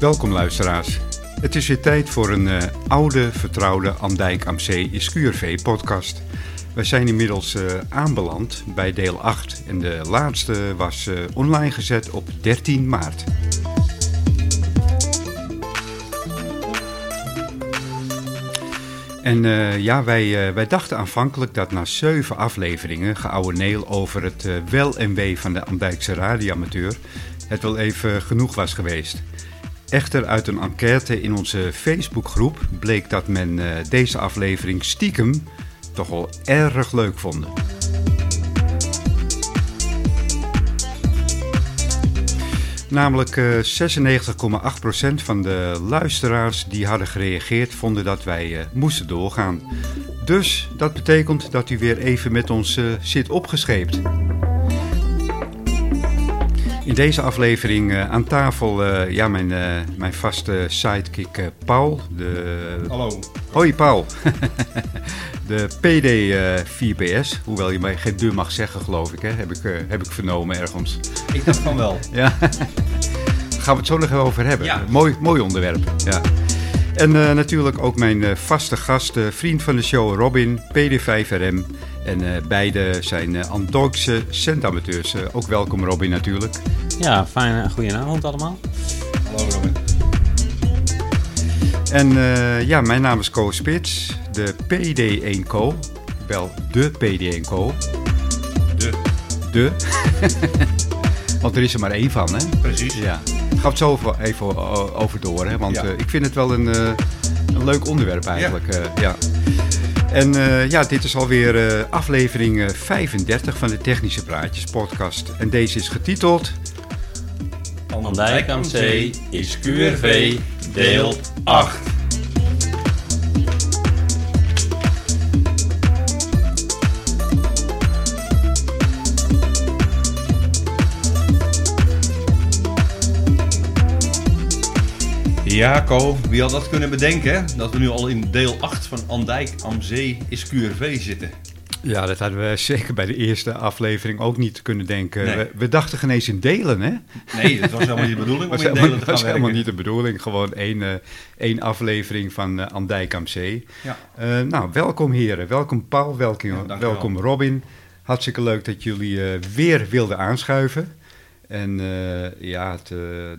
Welkom luisteraars. Het is weer tijd voor een oude, vertrouwde Andijk Am See Is QRV podcast. Wij zijn inmiddels aanbeland bij deel 8 en de laatste was online gezet op 13 maart. En wij dachten aanvankelijk dat na 7 afleveringen geouweneel over het wel en wee van de Andijkse radioamateur het wel even genoeg was geweest. Echter, uit een enquête in onze Facebookgroep bleek dat men deze aflevering stiekem toch wel erg leuk vond. Namelijk 96,8% van de luisteraars die hadden gereageerd vonden dat wij moesten doorgaan. Dus dat betekent dat u weer even met ons zit opgescheept. In deze aflevering aan tafel mijn vaste sidekick Paul. Hallo. Hoi Paul. De PD4PS, hoewel je mij geen deur mag zeggen geloof ik, hè? Heb ik vernomen ergens. Ik dacht van wel. Ja. Daar gaan we het zo nog over hebben. Ja. Mooi onderwerp. Ja. En natuurlijk ook mijn vaste gast, vriend van de show Robin, PD5RM. En beide zijn Andijkse centamateurs. Ook welkom Robin natuurlijk. Ja, fijn. Goedenavond allemaal. Hallo Robin. En mijn naam is Ko Spits, de PD1Co. Wel, de PD1Co. De. Want er is er maar 1 van, hè? Precies. Ja. Daar gaan we het zo even over door, hè? Want ja. Ik vind het wel een leuk onderwerp eigenlijk. Ja. Ja. En dit is alweer aflevering 35 van de Technische Praatjes podcast. En deze is getiteld... Andijk Am See Is QRV deel 8. Ja, Ko, wie had dat kunnen bedenken, dat we nu al in deel 8 van Andijk Am See Is QRV zitten? Ja, dat hadden we zeker bij de eerste aflevering ook niet kunnen denken. Nee. We dachten geen eens in delen, hè? Nee, dat was helemaal niet de bedoeling om in delen te gaan werken. Dat was helemaal niet de bedoeling, gewoon één aflevering van Andijk Am See. Ja. Welkom heren, welkom Paul, welkom Robin. Hartstikke leuk dat jullie weer wilden aanschuiven. En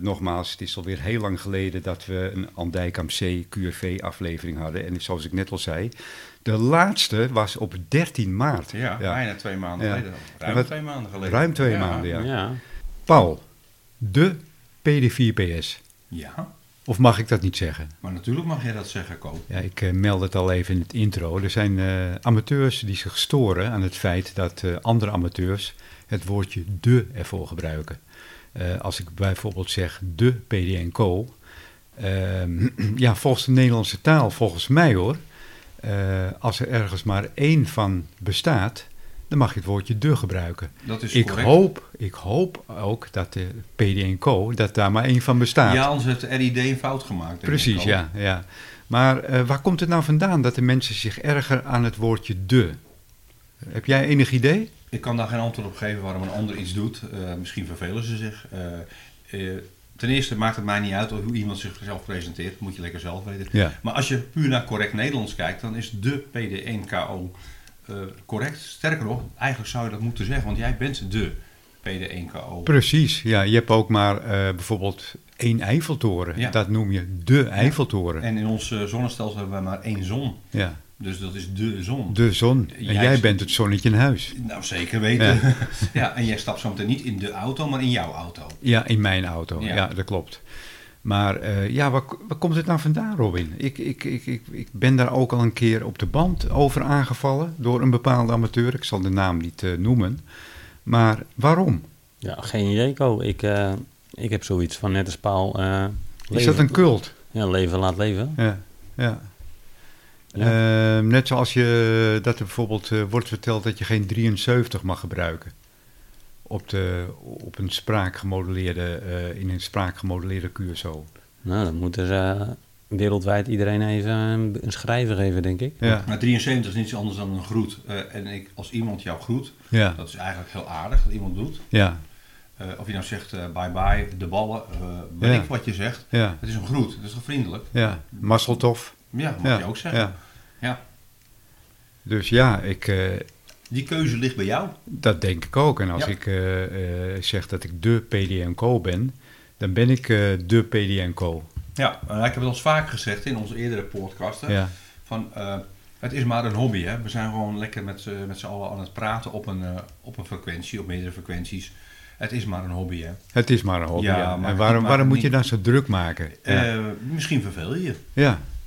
nogmaals, het is alweer heel lang geleden dat we een Andijk Am See QRV-aflevering hadden. En zoals ik net al zei, de laatste was op 13 maart. Ja, bijna 2 maanden geleden. Ruim 2 maanden, ja. Paul, de PD4PS. Ja. Of mag ik dat niet zeggen? Maar natuurlijk mag jij dat zeggen, Ko. Ja, ik meld het al even in het intro. Er zijn amateurs die zich storen aan het feit dat andere amateurs het woordje de ervoor gebruiken. Als ik bijvoorbeeld zeg de PD&Co. Volgens de Nederlandse taal, volgens mij hoor. Als er ergens maar 1 van bestaat, dan mag je het woordje de gebruiken. Dat is correct. Ik hoop ook dat de PD&Co, dat daar maar 1 van bestaat. Ja, anders heeft de RID een fout gemaakt. Precies, ja. Maar waar komt het nou vandaan dat de mensen zich erger aan het woordje de? Heb jij enig idee? Ik kan daar geen antwoord op geven waarom een ander iets doet. Misschien vervelen ze zich. Ten eerste maakt het mij niet uit hoe iemand zichzelf presenteert. Moet je lekker zelf weten. Ja. Maar als je puur naar correct Nederlands kijkt, dan is de PD1KO correct. Sterker nog, eigenlijk zou je dat moeten zeggen, want jij bent de PD1KO. Precies, ja. Je hebt ook maar bijvoorbeeld 1 Eiffeltoren. Ja. Dat noem je de Eiffeltoren. Ja. En in ons zonnestelsel hebben we maar 1 zon. Ja. Dus dat is de zon. De zon. En jij bent het zonnetje in huis. Nou, zeker weten. Ja, ja, en jij stapt zometeen niet in de auto, maar in jouw auto. Ja, in mijn auto. Ja, dat klopt. Maar waar komt het nou vandaan, Robin? Ik ben daar ook al een keer op de band over aangevallen door een bepaalde amateur. Ik zal de naam niet noemen. Maar waarom? Ja, geen idee, Ko. Ik heb zoiets van net als Paul. Is dat een cult? Ja, leven laat leven. Ja. Ja. Net zoals je dat er bijvoorbeeld wordt verteld dat je geen 73 mag gebruiken in een spraakgemodelleerde QSO. Nou, dan moet wereldwijd iedereen even een schrijver geven, denk ik. Ja. Maar 73 is niets anders dan een groet. En als iemand jou groet, dat is eigenlijk heel aardig dat iemand doet. Ja. Of je nou zegt bye-bye, de ballen, weet ik wat je zegt. Ja. Het is een groet, het is vriendelijk. Ja, mazzeltof. Ja, dat mag je ook zeggen. Ja. Ja. Dus ja, ik... Die keuze ligt bij jou. Dat denk ik ook. En als ik zeg dat ik de PD1Co ben, dan ben ik de PD1Co. Ja, ik heb het al eens vaak gezegd in onze eerdere podcasten. Ja. Van, het is maar een hobby. Hè? We zijn gewoon lekker met z'n allen aan het praten op een frequentie, op meerdere frequenties. Het is maar een hobby, hè? Het is maar een hobby, ja. En waarom moet je dan zo druk maken? Ja. Misschien verveel je je.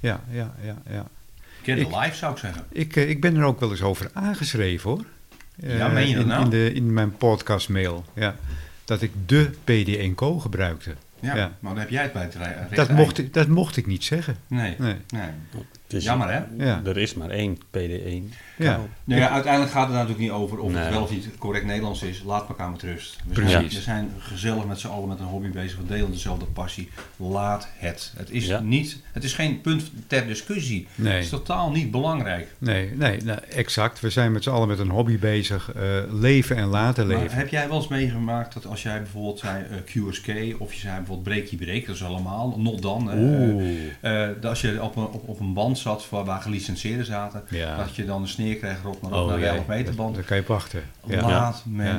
Ja. Get a life, zou ik zeggen. Ik ben er ook wel eens over aangeschreven, hoor. Ja, meen je dat nou? In mijn podcastmail, ja. Dat ik de PD1Co gebruikte. Ja, maar dan heb jij het bij het recht dat mocht ik niet zeggen. Nee. Het is jammer, hè? Ja. Er is maar één PD1. Ja. Nou ja, uiteindelijk gaat het natuurlijk niet over of het wel of niet correct Nederlands is. Laat elkaar met rust. We zijn gezellig met z'n allen met een hobby bezig. We delen dezelfde passie. Laat het. Het is geen punt ter discussie. Nee. Het is totaal niet belangrijk. Nee, nou, exact. We zijn met z'n allen met een hobby bezig. Leven en laten leven. Maar heb jij wel eens meegemaakt dat als jij bijvoorbeeld zei QSK of je zei bijvoorbeeld breek, dat is allemaal, not dan. Dat als je op een band zat waar gelicenseerden zaten, dat je dan een sneer kreeg erop naar een 11 meter band. Dan kan je wachten.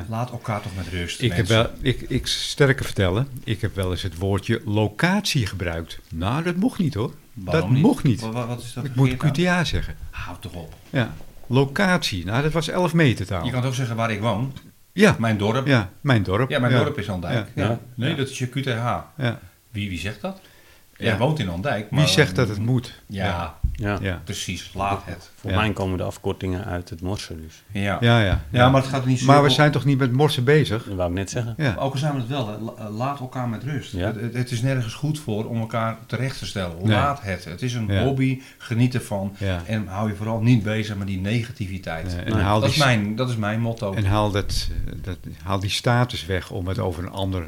Laat elkaar toch met rust. Ik sterker vertellen, ik heb wel eens het woordje locatie gebruikt. Nou, dat mocht niet, hoor. Waarom niet? Wat is dat? Ik moet QTA zeggen. Houd toch op. Ja, locatie. Nou, dat was 11 meter taal. Je kan ook zeggen waar ik woon. Ja. Mijn dorp. Ja, mijn dorp. Ja, mijn dorp is Andijk. Ja. Ja. Nee, dat is je QTH. Ja. Wie zegt dat? Jij woont in Andijk. Maar wie zegt dat het moet? Ja, precies. Laat het. Voor mij komen de afkortingen uit het morsen dus. Ja, maar het gaat niet zo... Maar we zijn toch niet met morsen bezig? Dat wou ik net zeggen. Ja. Ook al zijn we het wel, laat elkaar met rust. Ja. Het is nergens goed voor om elkaar terecht te stellen. Laat het. Het is een hobby, geniet ervan. Ja. En hou je vooral niet bezig met die negativiteit. Ja. En dat is mijn motto. En haal die status weg om het over een ander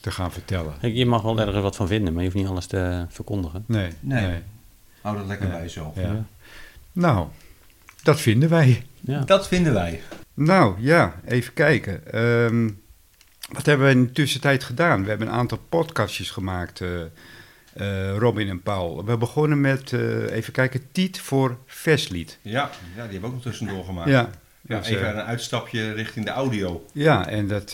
te gaan vertellen. Kijk, je mag wel ergens wat van vinden, maar je hoeft niet alles te verkondigen. Nee. Hou dat lekker bij jezelf. Ja. Nou, dat vinden wij. Ja. Dat vinden wij. Nou ja, even kijken. Wat hebben we in de tussentijd gedaan? We hebben een aantal podcastjes gemaakt, Robin en Paul. We begonnen met, even kijken, Tiet voor Vestlied. Ja, die hebben we ook nog tussendoor gemaakt. Ja, even een uitstapje richting de audio. Ja, en dat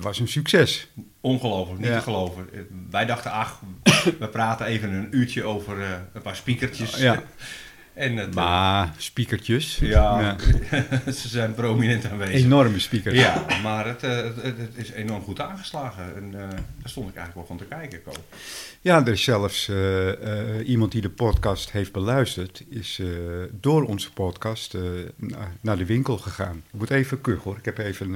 was een succes. Ongelooflijk, niet te geloven. Wij dachten, we praten even een uurtje over een paar speakertjes. Ja. Maar speakertjes. Ja, ze zijn prominent aanwezig. Enorme speakers. Ja, maar het is enorm goed aangeslagen. En daar stond ik eigenlijk wel van te kijken, Ko. Ja, er is zelfs iemand die de podcast heeft beluisterd, is door onze podcast naar de winkel gegaan. Ik moet even kuchen, hoor. Ik heb even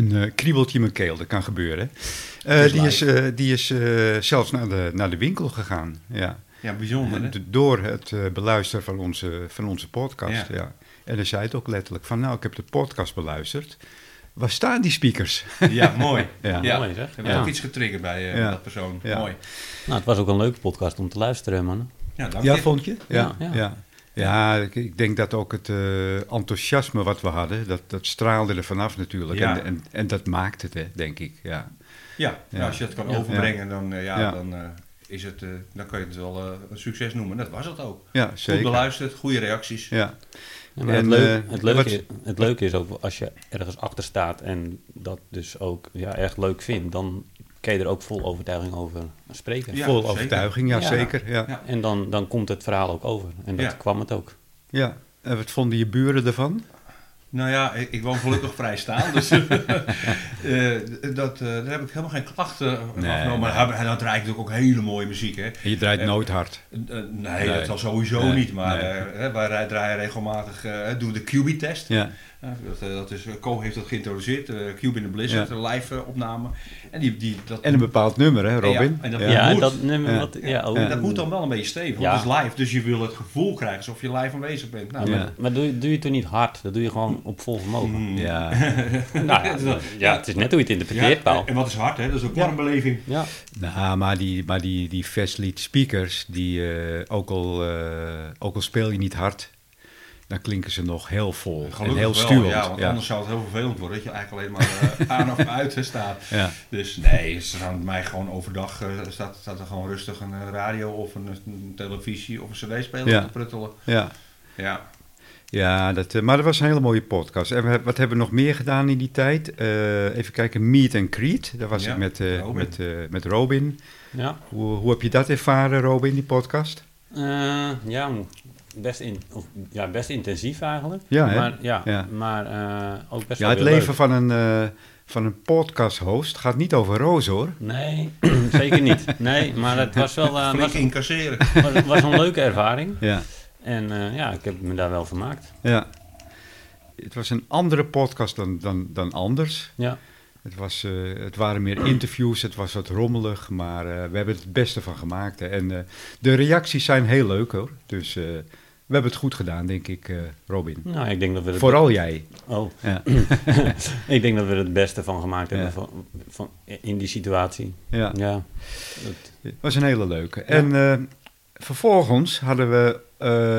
een kriebeltje in mijn keel, dat kan gebeuren. Die is zelfs naar de winkel gegaan. Ja, bijzonder, hè? Door het beluisteren van onze podcast. Ja. En hij zei het ook letterlijk van, nou, ik heb de podcast beluisterd. Waar staan die speakers? Ja, mooi. Mooi, zeg. Er was ook iets getriggerd bij dat persoon. Ja. Mooi. Nou, het was ook een leuke podcast om te luisteren, man. Ja, dank je. Vond je? Ja. Ja, ik denk dat ook het enthousiasme wat we hadden, dat straalde er vanaf natuurlijk. Ja. En dat maakt het, hè, denk ik. Ja. Als je dat kan overbrengen, dan kan je het wel een succes noemen. Dat was het ook. Ja, zeker. Goed beluisterd, goede reacties. Ja. Het leuke is ook, als je ergens achter staat en dat dus ook echt leuk vindt, dan kan je er ook vol overtuiging over spreken. Ja, vol overtuiging, zeker. Ja. Ja. En dan komt het verhaal ook over. En dat kwam het ook. Ja, en wat vonden je buren ervan? Nou ja, ik woon gelukkig vrijstaand. Dus daar heb ik helemaal geen klachten afgenomen. En dan draai ik natuurlijk ook hele mooie muziek. Hè. En je draait nooit hard? Nee, dat zal sowieso niet. Maar wij draaien regelmatig, doen we de QB-test. Ja. Ko heeft dat geïntroduceerd, Cube in the Blizzard, een live opname. En, een bepaald nummer, hè, Robin? En dat moet dan wel een beetje stevig, want het is live. Dus je wil het gevoel krijgen alsof je live aanwezig bent. Maar doe je het toch niet hard? Dat doe je gewoon op vol vermogen. Ja. Het is net hoe je het interpreteert, Paul. En wat is hard, hè? Dat is ook een beleving. Ja. Nou, maar die Vestlied speakers, die ook al speel je niet hard... dan klinken ze nog heel vol en heel stuurend. Ja, want anders zou het heel vervelend worden dat je eigenlijk alleen maar aan of uit staat. Ja. Dus nee, ze gaan mij gewoon overdag, staat er gewoon rustig een radio of een televisie of een cd-speler te pruttelen. Ja. Ja. Ja, maar dat was een hele mooie podcast. En wat hebben we nog meer gedaan in die tijd? Even kijken, Meet and Creed. Daar was ik met Robin. Ja. Hoe heb je dat ervaren, Robin, die podcast? Best intensief eigenlijk. Ja, maar, ook best wel het leven leuk. Van een podcast-host gaat niet over roos, hoor. Nee, zeker niet. Nee, maar het was wel... flink incasseren. Het was een leuke ervaring. Ja. En ik heb me daar wel vermaakt. Ja. Het was een andere podcast dan anders. Ja. Het waren meer interviews, het was wat rommelig, maar we hebben het beste van gemaakt. Hè. En de reacties zijn heel leuk, hoor. Dus we hebben het goed gedaan, denk ik, Robin. Nou, ik denk dat we het vooral jij. Oh. Ja. Ik denk dat we het beste van gemaakt hebben in die situatie. Ja. Ja. Het was een hele leuke. Ja. En vervolgens hadden we...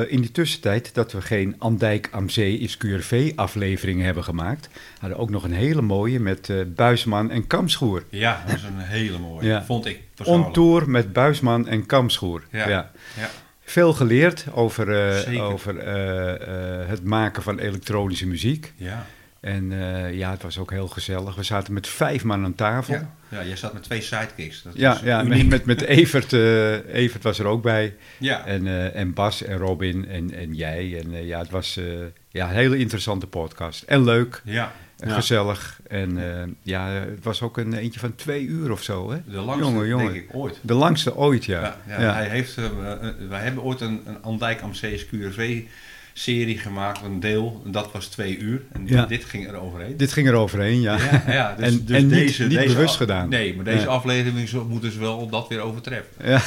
in die tussentijd dat we geen Andijk Am See Is QRV aflevering hebben gemaakt, hadden ook nog een hele mooie met Buisman en Kamschoer. Ja, dat is een hele mooie, vond ik persoonlijk. On tour met Buisman en Kamschoer. Ja. Ja. Ja. Veel geleerd over het maken van elektronische muziek. Ja. En het was ook heel gezellig. We zaten met 5 man aan tafel. Ja, jij zat met 2 sidekicks. Dat met Evert. Evert was er ook bij. Ja. En Bas en Robin en jij. En het was een hele interessante podcast. En leuk. Ja. Gezellig. En het was ook een eentje van 2 uur of zo. Hè? De langste, denk ik, ooit. De langste ooit, ja. Wij hebben ooit een Andijk Am See Is QRV... serie gemaakt, een deel, en dat was 2 uur. En dit ging er overheen. Dit ging er overheen, ja dus niet bewust gedaan. Nee, maar deze aflevering moet dus wel dat weer overtreffen. Ja.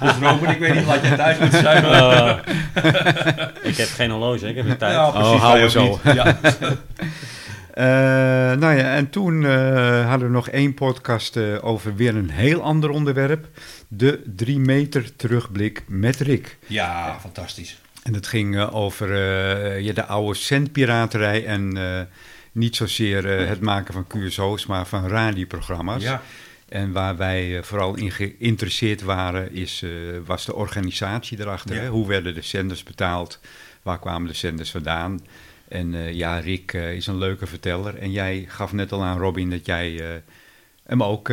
Dus Robin, ik weet niet wat jij thuis moet zijn. Ik heb geen horloge, ik heb een tijd. Hou zo. Ja. En toen hadden we nog 1 podcast over weer een heel ander onderwerp. De 3 meter terugblik met Rick. Ja, fantastisch. En het ging over de oude centpiraterij en niet zozeer het maken van QSO's, maar van radioprogramma's. Ja. En waar wij vooral in geïnteresseerd waren, was de organisatie erachter. Ja. Hè? Hoe werden de zenders betaald? Waar kwamen de zenders vandaan? En Rick is een leuke verteller. En jij gaf net al aan, Robin, dat jij... hem ook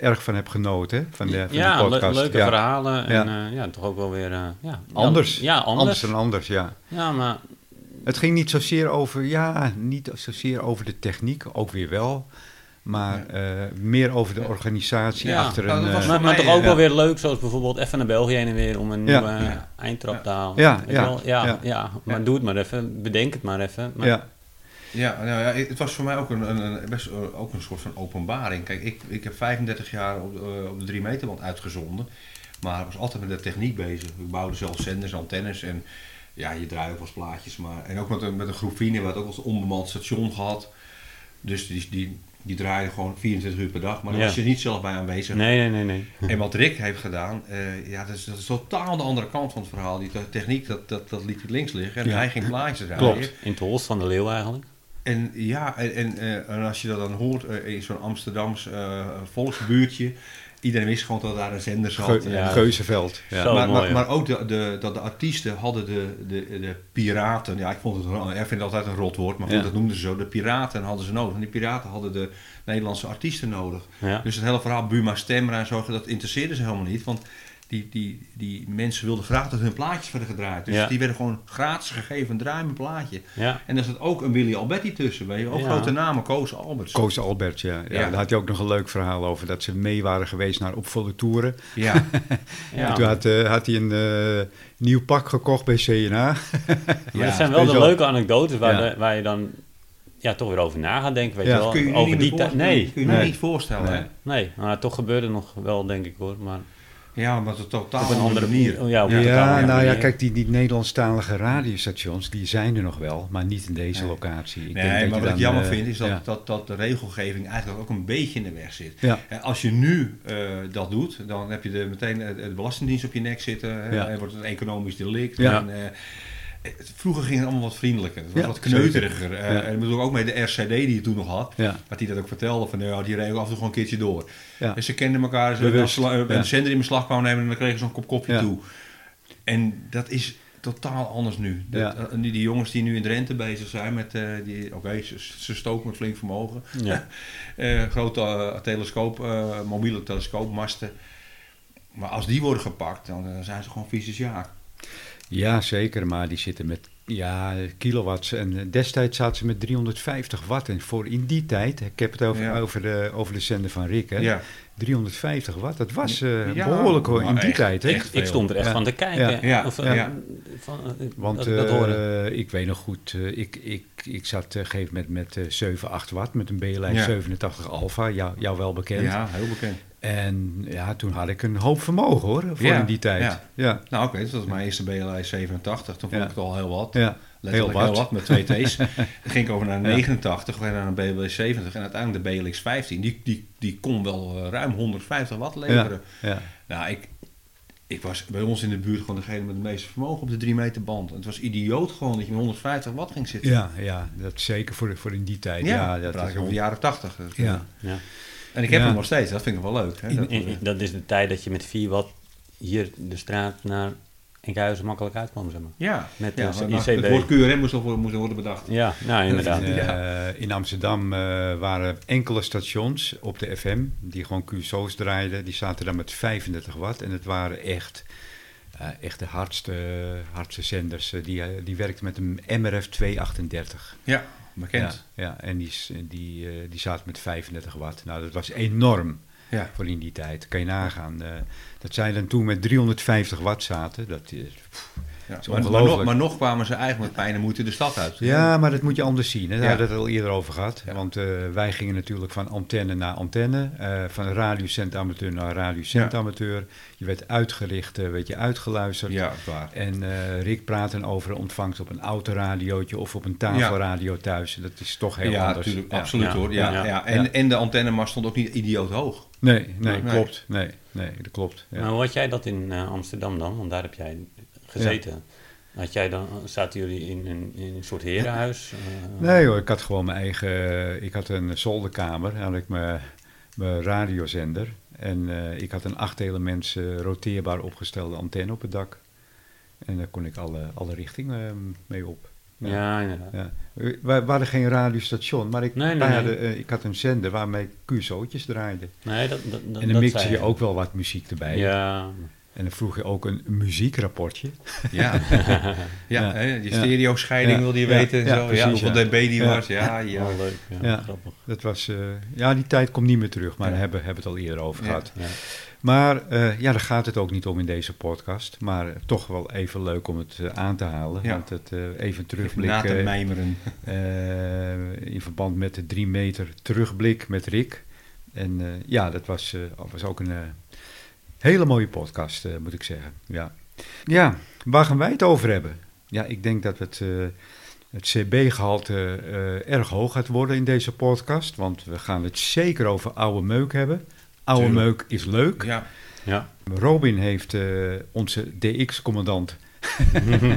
erg van heb genoten, hè? Van de podcast. Leuke verhalen en toch ook wel weer... anders. Ja, anders dan anders, ja. Ja, maar... Het ging niet zozeer over de techniek, ook weer wel, maar meer over de organisatie achter een... Maar toch ook wel weer leuk, zoals bijvoorbeeld even naar België heen en weer om een nieuwe eindtrap te halen. Ja, maar doe het maar even, bedenk het maar even. Maar... Ja. Ja, het was voor mij ook een soort van openbaring. Kijk, ik heb 35 jaar op de 3-meterband uitgezonden. Maar was altijd met de techniek bezig. Ik bouwde zelf zenders, antennes en je draait ook wel eens plaatjes. Maar, en ook met een groep vrienden, we hadden ook als onbemand station gehad. Dus die draaiden gewoon 24 uur per dag. Maar daar was je niet zelf bij aanwezig. Nee. En wat Rick heeft gedaan, dat is totaal de andere kant van het verhaal. Die techniek, dat liet links liggen. En hij ging plaatjes draaien. Klopt, in het holst van de leeuw eigenlijk. En en als je dat dan hoort in zo'n Amsterdams volksbuurtje, iedereen wist gewoon dat daar een zender zat. Geuzenveld. Ja. Maar ook dat de artiesten hadden de piraten, ik vind het altijd een rot woord, maar goed, dat noemden ze zo, de piraten hadden ze nodig. En die piraten hadden de Nederlandse artiesten nodig. Ja. Dus het hele verhaal Buma Stemra en zo, dat interesseerde ze helemaal niet, want... Die mensen wilden graag dat hun plaatjes werden gedraaid. Dus die werden gewoon gratis gegeven, een draai mijn plaatje. Ja. En daar zat ook een Willy Alberti tussen. Weet je? Ook grote namen, Koos Alberts, ja. Daar had hij ook nog een leuk verhaal over. Dat ze mee waren geweest naar opvolle toeren. Ja. En toen had hij een nieuw pak gekocht bij CNA. Maar dat zijn wel de leuke anekdotes waar je dan... Ja, toch weer over na gaan denken, weet je wel. Kun je over die niet voorstellen. Nee, maar toch gebeurde nog wel, denk ik, hoor. Maar... Ja, maar het totaal op een andere manier. Kijk, die Nederlandstalige radiostations, die zijn er nog wel, maar niet in deze locatie. Wat ik jammer vind, is dat de regelgeving eigenlijk ook een beetje in de weg zit. Ja. Als je nu dat doet, dan heb je meteen de Belastingdienst op je nek zitten. En wordt het een economisch delict. Ja. En, Vroeger ging het allemaal wat vriendelijker. Het was wat kneuteriger. En ik bedoel ook met de RCD die je toen nog had. Ja. Dat die dat ook vertelde. Van, nou, die reden af en toe gewoon een keertje door. Ja. En ze kenden elkaar. Ze een zender in beslag kwamen nemen. En dan kregen ze een kop kopje toe. En dat is totaal anders nu. Dat, die jongens die nu in Drenthe bezig zijn met... ze stoken met flink vermogen. Ja. Grote telescoop, mobiele telescoopmasten. Maar als die worden gepakt, dan zijn ze gewoon vieze jaak. Ja, zeker. Maar die zitten met kilowatts. En destijds zaten ze met 350 watt. En voor in die tijd, ik heb het over de zender van Rick, hè? Ja. 350 watt, dat was behoorlijk hoor in die tijd. Hè? Ik stond er echt van te kijken. Ja. Ja. Want dat hoorde. Ik weet nog goed, ik zat op een gegeven moment met 7, 8 watt, met een B-lijn 87 alfa, jou wel bekend. Ja, heel bekend. En ja, toen had ik een hoop vermogen hoor, voor in die tijd. Ja. Ja. Nou oké, dus dat was mijn eerste BLI 87, toen vond ik het al heel wat. Ja. Letterlijk heel wat met 2 T's. Dan ging ik over naar 89, weer naar een BLX 70 en uiteindelijk de BLX 15. Die kon wel ruim 150 watt leveren. Ja. Ja. Nou, ik was bij ons in de buurt gewoon degene met het meeste vermogen op de 3 meter band. En het was idioot gewoon dat je met 150 watt ging zitten. Ja, dat zeker voor in die tijd. Ja, dat praat ik over de jaren 80. Ja. En ik heb hem nog steeds, dat vind ik wel leuk. Hè? Dat is de tijd dat je met 4 watt hier de straat naar Enkhuizen makkelijk uitkwam, zeg maar. Ja, met het woord QRM moest worden bedacht. Ja, nou inderdaad. In Amsterdam waren enkele stations op de FM die gewoon QSO's draaiden. Die zaten dan met 35 watt en het waren echt de hardste zenders. Die werkten met een MRF 238. Ja. Bekend. Ja, en die zaten met 35 watt. Nou, dat was enorm voor in die tijd. Kan je nagaan. Dat zij dan toen met 350 watt zaten. Dat is, maar nog kwamen ze eigenlijk met pijn en moeite de stad uit. Ja, maar dat moet je anders zien. Hè? Daar hadden we het al eerder over gehad. Ja. Want wij gingen natuurlijk van antenne naar antenne. Van radiocentamateur naar radiocentamateur. Ja. Je werd uitgericht, werd je uitgeluisterd. Ja, waar. En Rick praatte over de ontvangst op een autoradiootje of op een tafelradio thuis. Dat is toch heel anders. Tuurlijk, absoluut hoor. Ja. En de antennemast stond ook niet idioot hoog. Nee, klopt. Nee, dat klopt. Ja. Maar hoe had jij dat in Amsterdam dan? Want daar heb jij... gezeten. Ja. Zaten jullie in een soort herenhuis? Nee hoor, ik had gewoon mijn eigen... Ik had een zolderkamer, had ik mijn radiozender. En ik had een 8-elements roteerbaar opgestelde antenne op het dak. En daar kon ik alle richtingen mee op. Ja, inderdaad. Ja. We hadden geen radiostation, maar ik had een zender waarmee QSO'tjes draaide. Nee, en dan mixte je ook wel wat muziek erbij. Ja. En dan vroeg je ook een muziekrapportje. Ja, hè, die stereo-scheiding wilde je weten. En zo. Precies, hoeveel dB die was. Ja, leuk. Ja, grappig. Dat was, die tijd komt niet meer terug, maar daar hebben we het al eerder over gehad. Ja. Maar daar gaat het ook niet om in deze podcast. Maar toch wel even leuk om het aan te halen. Ja. Want het even terugblikken. Na te mijmeren. In verband met de 3 meter terugblik met Rick. En dat was ook een... hele mooie podcast, moet ik zeggen. Ja, waar gaan wij het over hebben? Ja, ik denk dat het CB-gehalte erg hoog gaat worden in deze podcast. Want we gaan het zeker over oude meuk hebben. Oude meuk is leuk. Ja. Robin heeft onze DX-commandant...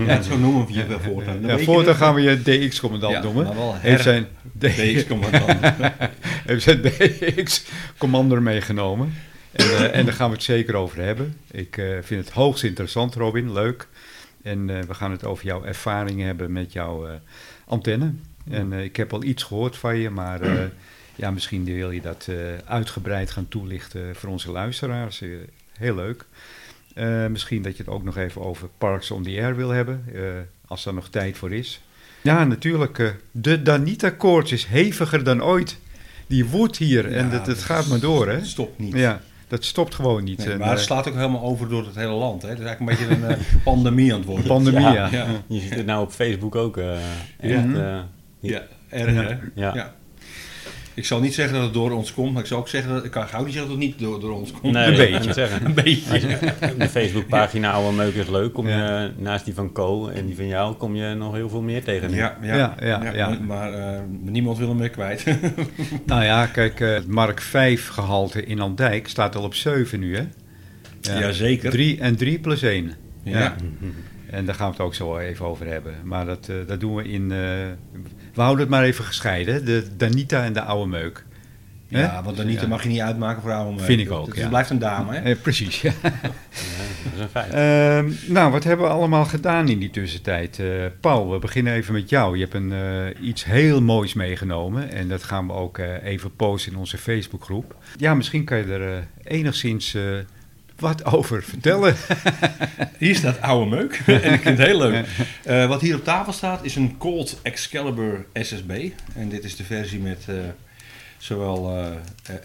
Ja, zo noemen we je bij voortaan. Voortaan gaan we je DX-commandant noemen. Maar wel heeft zijn DX-commandant. Heeft zijn DX-commander meegenomen. En daar gaan we het zeker over hebben. Ik vind het hoogst interessant, Robin. Leuk. En we gaan het over jouw ervaringen hebben met jouw antenne. En ik heb al iets gehoord van je, maar misschien wil je dat uitgebreid gaan toelichten voor onze luisteraars. Heel leuk. Misschien dat je het ook nog even over Parks on the Air wil hebben, als daar nog tijd voor is. Ja, natuurlijk. De Danita-koorts is heviger dan ooit. Die woedt hier en het gaat maar door, hè? Het stopt niet. Ja, dat stopt gewoon niet. Nee, maar het slaat ook helemaal over door het hele land, hè? Het is eigenlijk een beetje een pandemie aan het worden. Pandemie, ja. Je ziet het nou op Facebook ook. Erg, hè? Ja. Ik zal niet zeggen dat het door ons komt, maar ik zal ook zeggen... Ik kan gauw niet zeggen dat het niet door ons komt. Nee, een beetje. De Facebookpagina Oude Meuk is leuk. Kom je, naast die van Ko en die van jou kom je nog heel veel meer tegen. Ja. Maar niemand wil hem meer kwijt. Nou ja, kijk, het Mark 5 gehalte in Andijk staat al op 7 nu, hè? Ja, zeker. 3 en 3 plus 1. Ja. En daar gaan we het ook zo even over hebben. Maar dat doen we in... we houden het maar even gescheiden. De Danita en de oude meuk. Ja, hè? Want Danita mag je niet uitmaken voor oude meuk. Vind ik ook, dus het blijft een dame, hè? Precies, ja. Ja, dat is een feit. Nou, wat hebben we allemaal gedaan in die tussentijd? Paul, we beginnen even met jou. Je hebt iets heel moois meegenomen. En dat gaan we ook even posten in onze Facebookgroep. Ja, misschien kan je er enigszins... wat over vertellen. Hier staat oude meuk. En ik vind het heel leuk. Wat hier op tafel staat is een Colt Excalibur SSB. En dit is de versie met zowel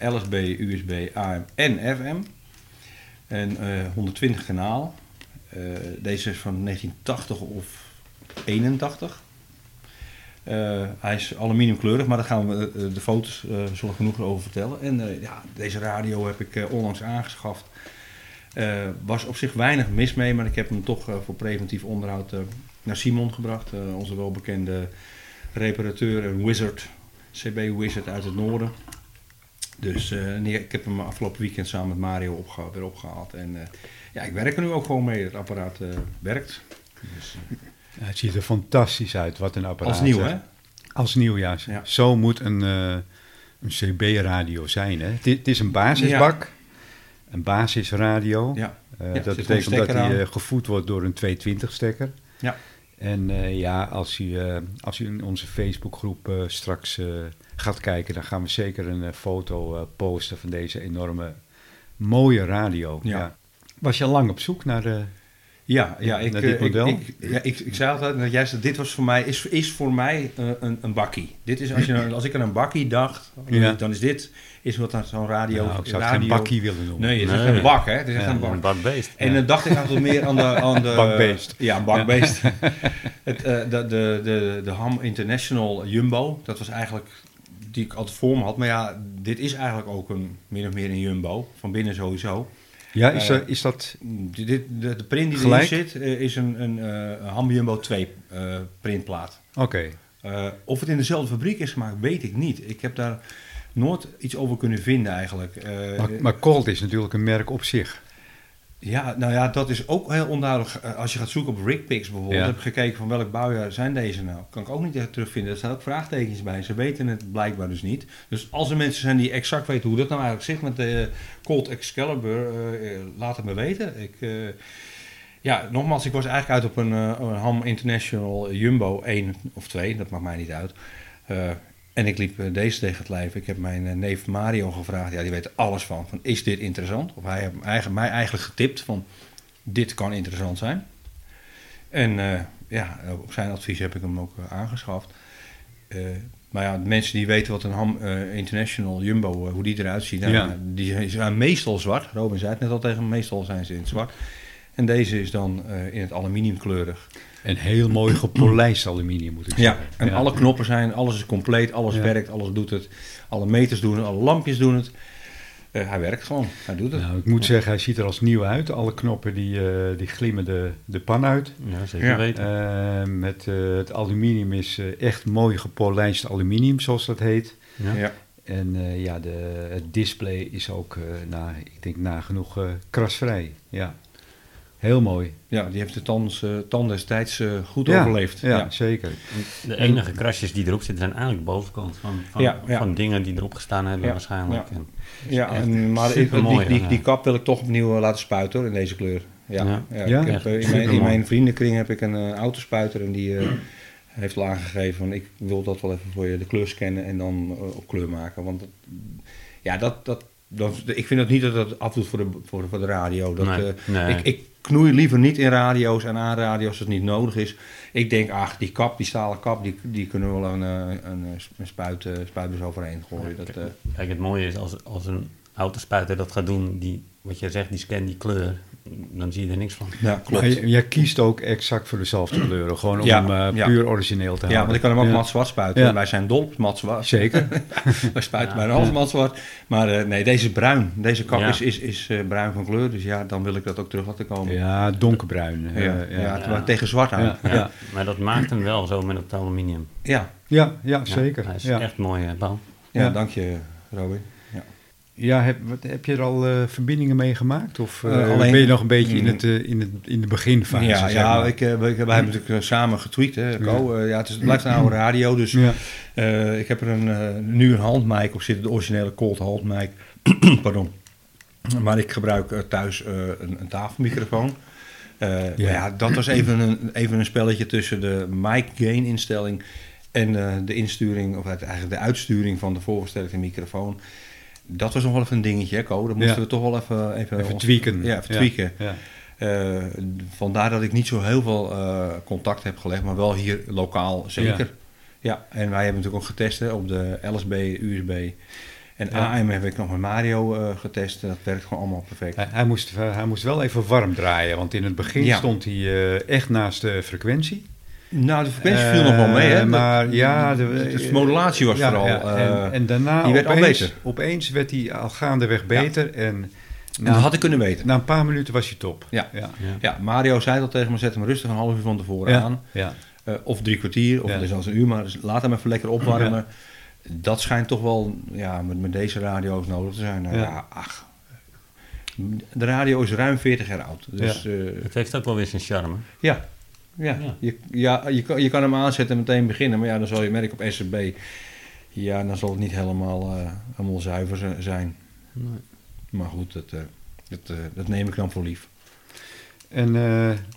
LSB, USB, AM en FM. En 120 kanaal. Deze is van 1980 of 81. Hij is aluminiumkleurig, maar daar gaan we de foto's zullen genoeg over vertellen. En deze radio heb ik onlangs aangeschaft. Was op zich weinig mis mee, maar ik heb hem toch voor preventief onderhoud naar Simon gebracht. Onze welbekende reparateur en wizard, CB wizard uit het noorden. Dus ik heb hem afgelopen weekend samen met Mario weer opgehaald. En ik werk er nu ook gewoon mee, het apparaat werkt. Dus, het ziet er fantastisch uit, wat een apparaat. Als nieuw, hè? Als nieuw, ja. Zo moet een CB-radio zijn, hè? Het is een basisbak. Ja. Een basisradio. Ja. Dat betekent dat hij gevoed wordt door een 220-stekker. Ja. En als u in onze Facebookgroep straks gaat kijken... dan gaan we zeker een foto posten van deze enorme mooie radio. Ja. Ja. Was je al lang op zoek naar, naar dit model? Ik zei altijd, dit was voor mij, is voor mij een bakkie. Dit is, als ik aan een bakkie dacht, dan is dit... is wat aan zo'n radio... Nou, ik zou het geen bakkie willen noemen. Nee, het is echt een bak, hè? Het is echt een bak. Een bakbeest. En dan dacht ik altijd meer aan de bakbeest. Ja, een bakbeest. De Ham International Jumbo, dat was eigenlijk... die ik altijd voor me had. Maar dit is eigenlijk ook min of meer een Jumbo. Van binnen sowieso. Ja, is dat... De print die erin zit, is een Ham Jumbo 2 printplaat. Oké. Of het in dezelfde fabriek is gemaakt, weet ik niet. Ik heb daar... nooit iets over kunnen vinden eigenlijk. Maar Colt is natuurlijk een merk op zich. Ja, nou ja, dat is ook heel onduidelijk. Als je gaat zoeken op rigpics bijvoorbeeld... heb ik gekeken van welk bouwjaar zijn deze nou. Kan ik ook niet echt terugvinden. Er staan ook vraagtekens bij. Ze weten het blijkbaar dus niet. Dus als er mensen zijn die exact weten hoe dat nou eigenlijk zit... met de Colt Excalibur, laat het me weten. Nogmaals, ik was eigenlijk uit op een Ham International Jumbo 1 of 2. Dat maakt mij niet uit. En ik liep deze tegen het lijf. Ik heb mijn neef Mario gevraagd. Ja, die weet er alles van is dit interessant? Of hij heeft mij eigenlijk getipt van... dit kan interessant zijn. En op zijn advies heb ik hem ook aangeschaft. Maar de mensen die weten wat een Ham International Jumbo... hoe die eruit ziet. Nou, die zijn meestal zwart. Robin zei het net al tegen hem. Meestal zijn ze in het zwart. En deze is dan in het aluminiumkleurig. En heel mooi gepolijst aluminium, moet ik zeggen. Ja, en alle knoppen zijn, alles is compleet, alles werkt, alles doet het. Alle meters doen het, alle lampjes doen het. Hij werkt gewoon, hij doet het. Nou, ik moet zeggen, hij ziet er als nieuw uit. Alle knoppen die glimmen de pan uit. Ja, zeker weten. Het aluminium is echt mooi gepolijst aluminium, zoals dat heet. Ja. En het display is ook, nagenoeg krasvrij, ja. Heel mooi. Ja, die heeft de tand destijds goed overleefd. Ja, zeker. De enige krasjes die erop zitten zijn eigenlijk de bovenkant van dingen die erop gestaan hebben waarschijnlijk. Ja, maar die kap wil ik toch opnieuw laten spuiten hoor, in deze kleur. Ik heb, in mijn vriendenkring heb ik een autospuiter en die heeft al aangegeven van ik wil dat wel even voor je de kleur scannen en dan op kleur maken. Want ik vind het niet dat dat afdoet voor de radio. Ik knoei liever niet in radio's en aan radio's als het niet nodig is. Ik denk, die kap, die stalen kap, die kunnen we wel een spuitbus overheen gooien. Kijk, het mooie is als een autospuiter dat gaat doen, wat jij zegt, die scan die kleur, dan zie je er niks van. Ja, klopt. Jij kiest ook exact voor dezelfde kleuren, gewoon om hem puur origineel te houden. Ja, want ik kan hem ook mat zwart spuiten. Ja. En wij zijn dol op mat zwart. Zeker. Wij spuiten bijna alles mat zwart. Maar nee, deze is bruin. Deze kap is bruin van kleur, dus dan wil ik dat ook terug laten komen. Ja, donkerbruin. Tegen zwart aan. Ja. Maar dat maakt hem wel zo met het aluminium. Ja, zeker. Hij is echt mooi, Paul. Ja, dank je, Robin. Ja, heb je er al verbindingen mee gemaakt? Of alleen, ben je nog een beetje in de beginfase? Ja, zeg maar. Wij hebben natuurlijk samen getweet. Hè, Ko. Ja, het blijft een oude radio. Dus ik heb er nu een handmic op zitten. De originele Colt handmic. Pardon. Maar ik gebruik thuis een tafelmicrofoon. Maar ja, dat was even een spelletje tussen de mic gain instelling en de insturing, of eigenlijk de uitsturing van de voorversterkte microfoon. Dat was nog wel even een dingetje, hè, Ko. Dat moesten we toch wel even tweaken. Ja, even tweaken. Ja. Vandaar dat ik niet zo heel veel contact heb gelegd, maar wel hier lokaal zeker. Ja, en wij hebben natuurlijk ook getest, hè, op de LSB, USB. En AM heb ik nog met Mario getest. En dat werkt gewoon allemaal perfect. Hij moest wel even warm draaien. Want in het begin stond hij echt naast de frequentie. Nou, de frequentie viel nog wel mee. Hè? Maar de modulatie was vooral. Ja. En daarna die werd opeens werd hij al gaandeweg beter. Ja. En dat had ik kunnen weten. Na een paar minuten was hij top. Ja, Mario zei al tegen me, zet hem rustig een half uur van tevoren aan. Ja. Of 3 kwartier, of zelfs een uur. Maar laat hem even lekker opwarmen. Ja. Dat schijnt toch wel met deze radio's nodig te zijn. De radio is ruim 40 jaar oud. Dus, het heeft ook wel weer zijn charme. Ja. Je kan hem aanzetten en meteen beginnen. Maar ja, dan zal je merken op SCB... Ja, dan zal het niet helemaal zuiver zijn. Nee. Maar goed, dat neem ik dan voor lief. En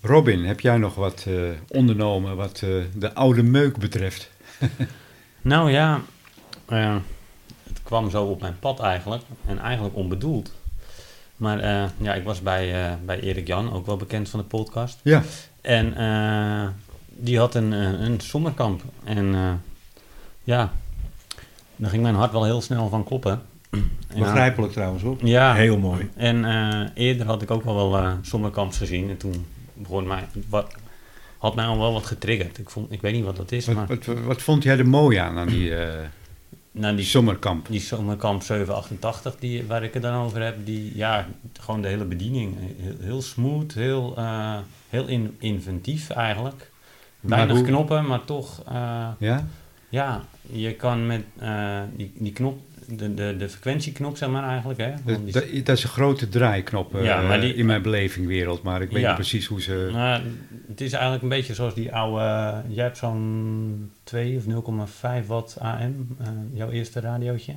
Robin, heb jij nog wat ondernomen wat de oude meuk betreft? Nou ja, het kwam zo op mijn pad eigenlijk. En eigenlijk onbedoeld. Maar ik was bij Erik Jan, ook wel bekend van de podcast. Ja. En die had een sommerkamp. En daar ging mijn hart wel heel snel van kloppen. Begrijpelijk trouwens, hoor. Ja. Heel mooi. En eerder had ik ook al wel sommerkamps gezien. En toen begon had mij al wel wat getriggerd. Ik weet niet wat dat is. Wat vond jij er mooi aan die sommerkamp? Die sommerkamp 788, waar ik het dan over heb, gewoon de hele bediening. Heel smooth, heel inventief eigenlijk. Weinig knoppen, maar toch... je kan met die knop... De frequentieknop, zeg maar, eigenlijk. Hè? Dat is een grote draaiknop in mijn belevingwereld, maar ik weet niet precies hoe ze... het is eigenlijk een beetje zoals die oude... jij hebt zo'n 2 of 0,5 watt AM, jouw eerste radiootje.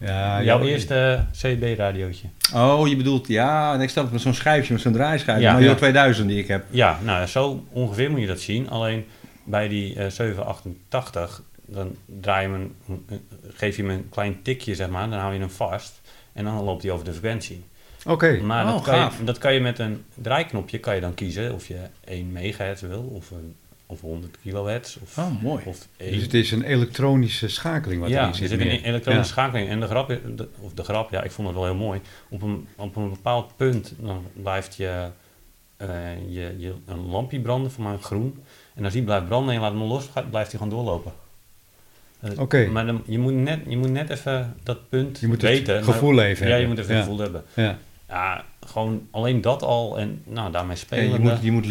Ja, jouw eerste CB-radiootje. Oh, je bedoelt, ik snap het, met zo'n schijfje, met zo'n draaischijfje, maar jouw 2000 die ik heb. Ja, nou, zo ongeveer moet je dat zien, alleen bij die 788... Dan geef je hem een klein tikje, zeg maar. Dan hou je hem vast. En dan loopt hij over de frequentie. Oké, maar dat kan je met een draaiknopje dan kiezen. Of je 1 megahertz wil. Of 100 kilohertz. Mooi. Dus het is een elektronische schakeling wat erin zit. Ja, er zit een elektronische schakeling. En de grap, ik vond het wel heel mooi. Op een bepaald punt dan blijft je een lampje branden, voor mij groen. En als die blijft branden en je laat hem los, blijft hij gewoon doorlopen. Oké. Maar dan, je moet net even dat punt weten. Je moet het gevoel hebben. Ja, je moet even het gevoel hebben. Ja. Ja, gewoon alleen dat al en daarmee spelen. Ja, je moet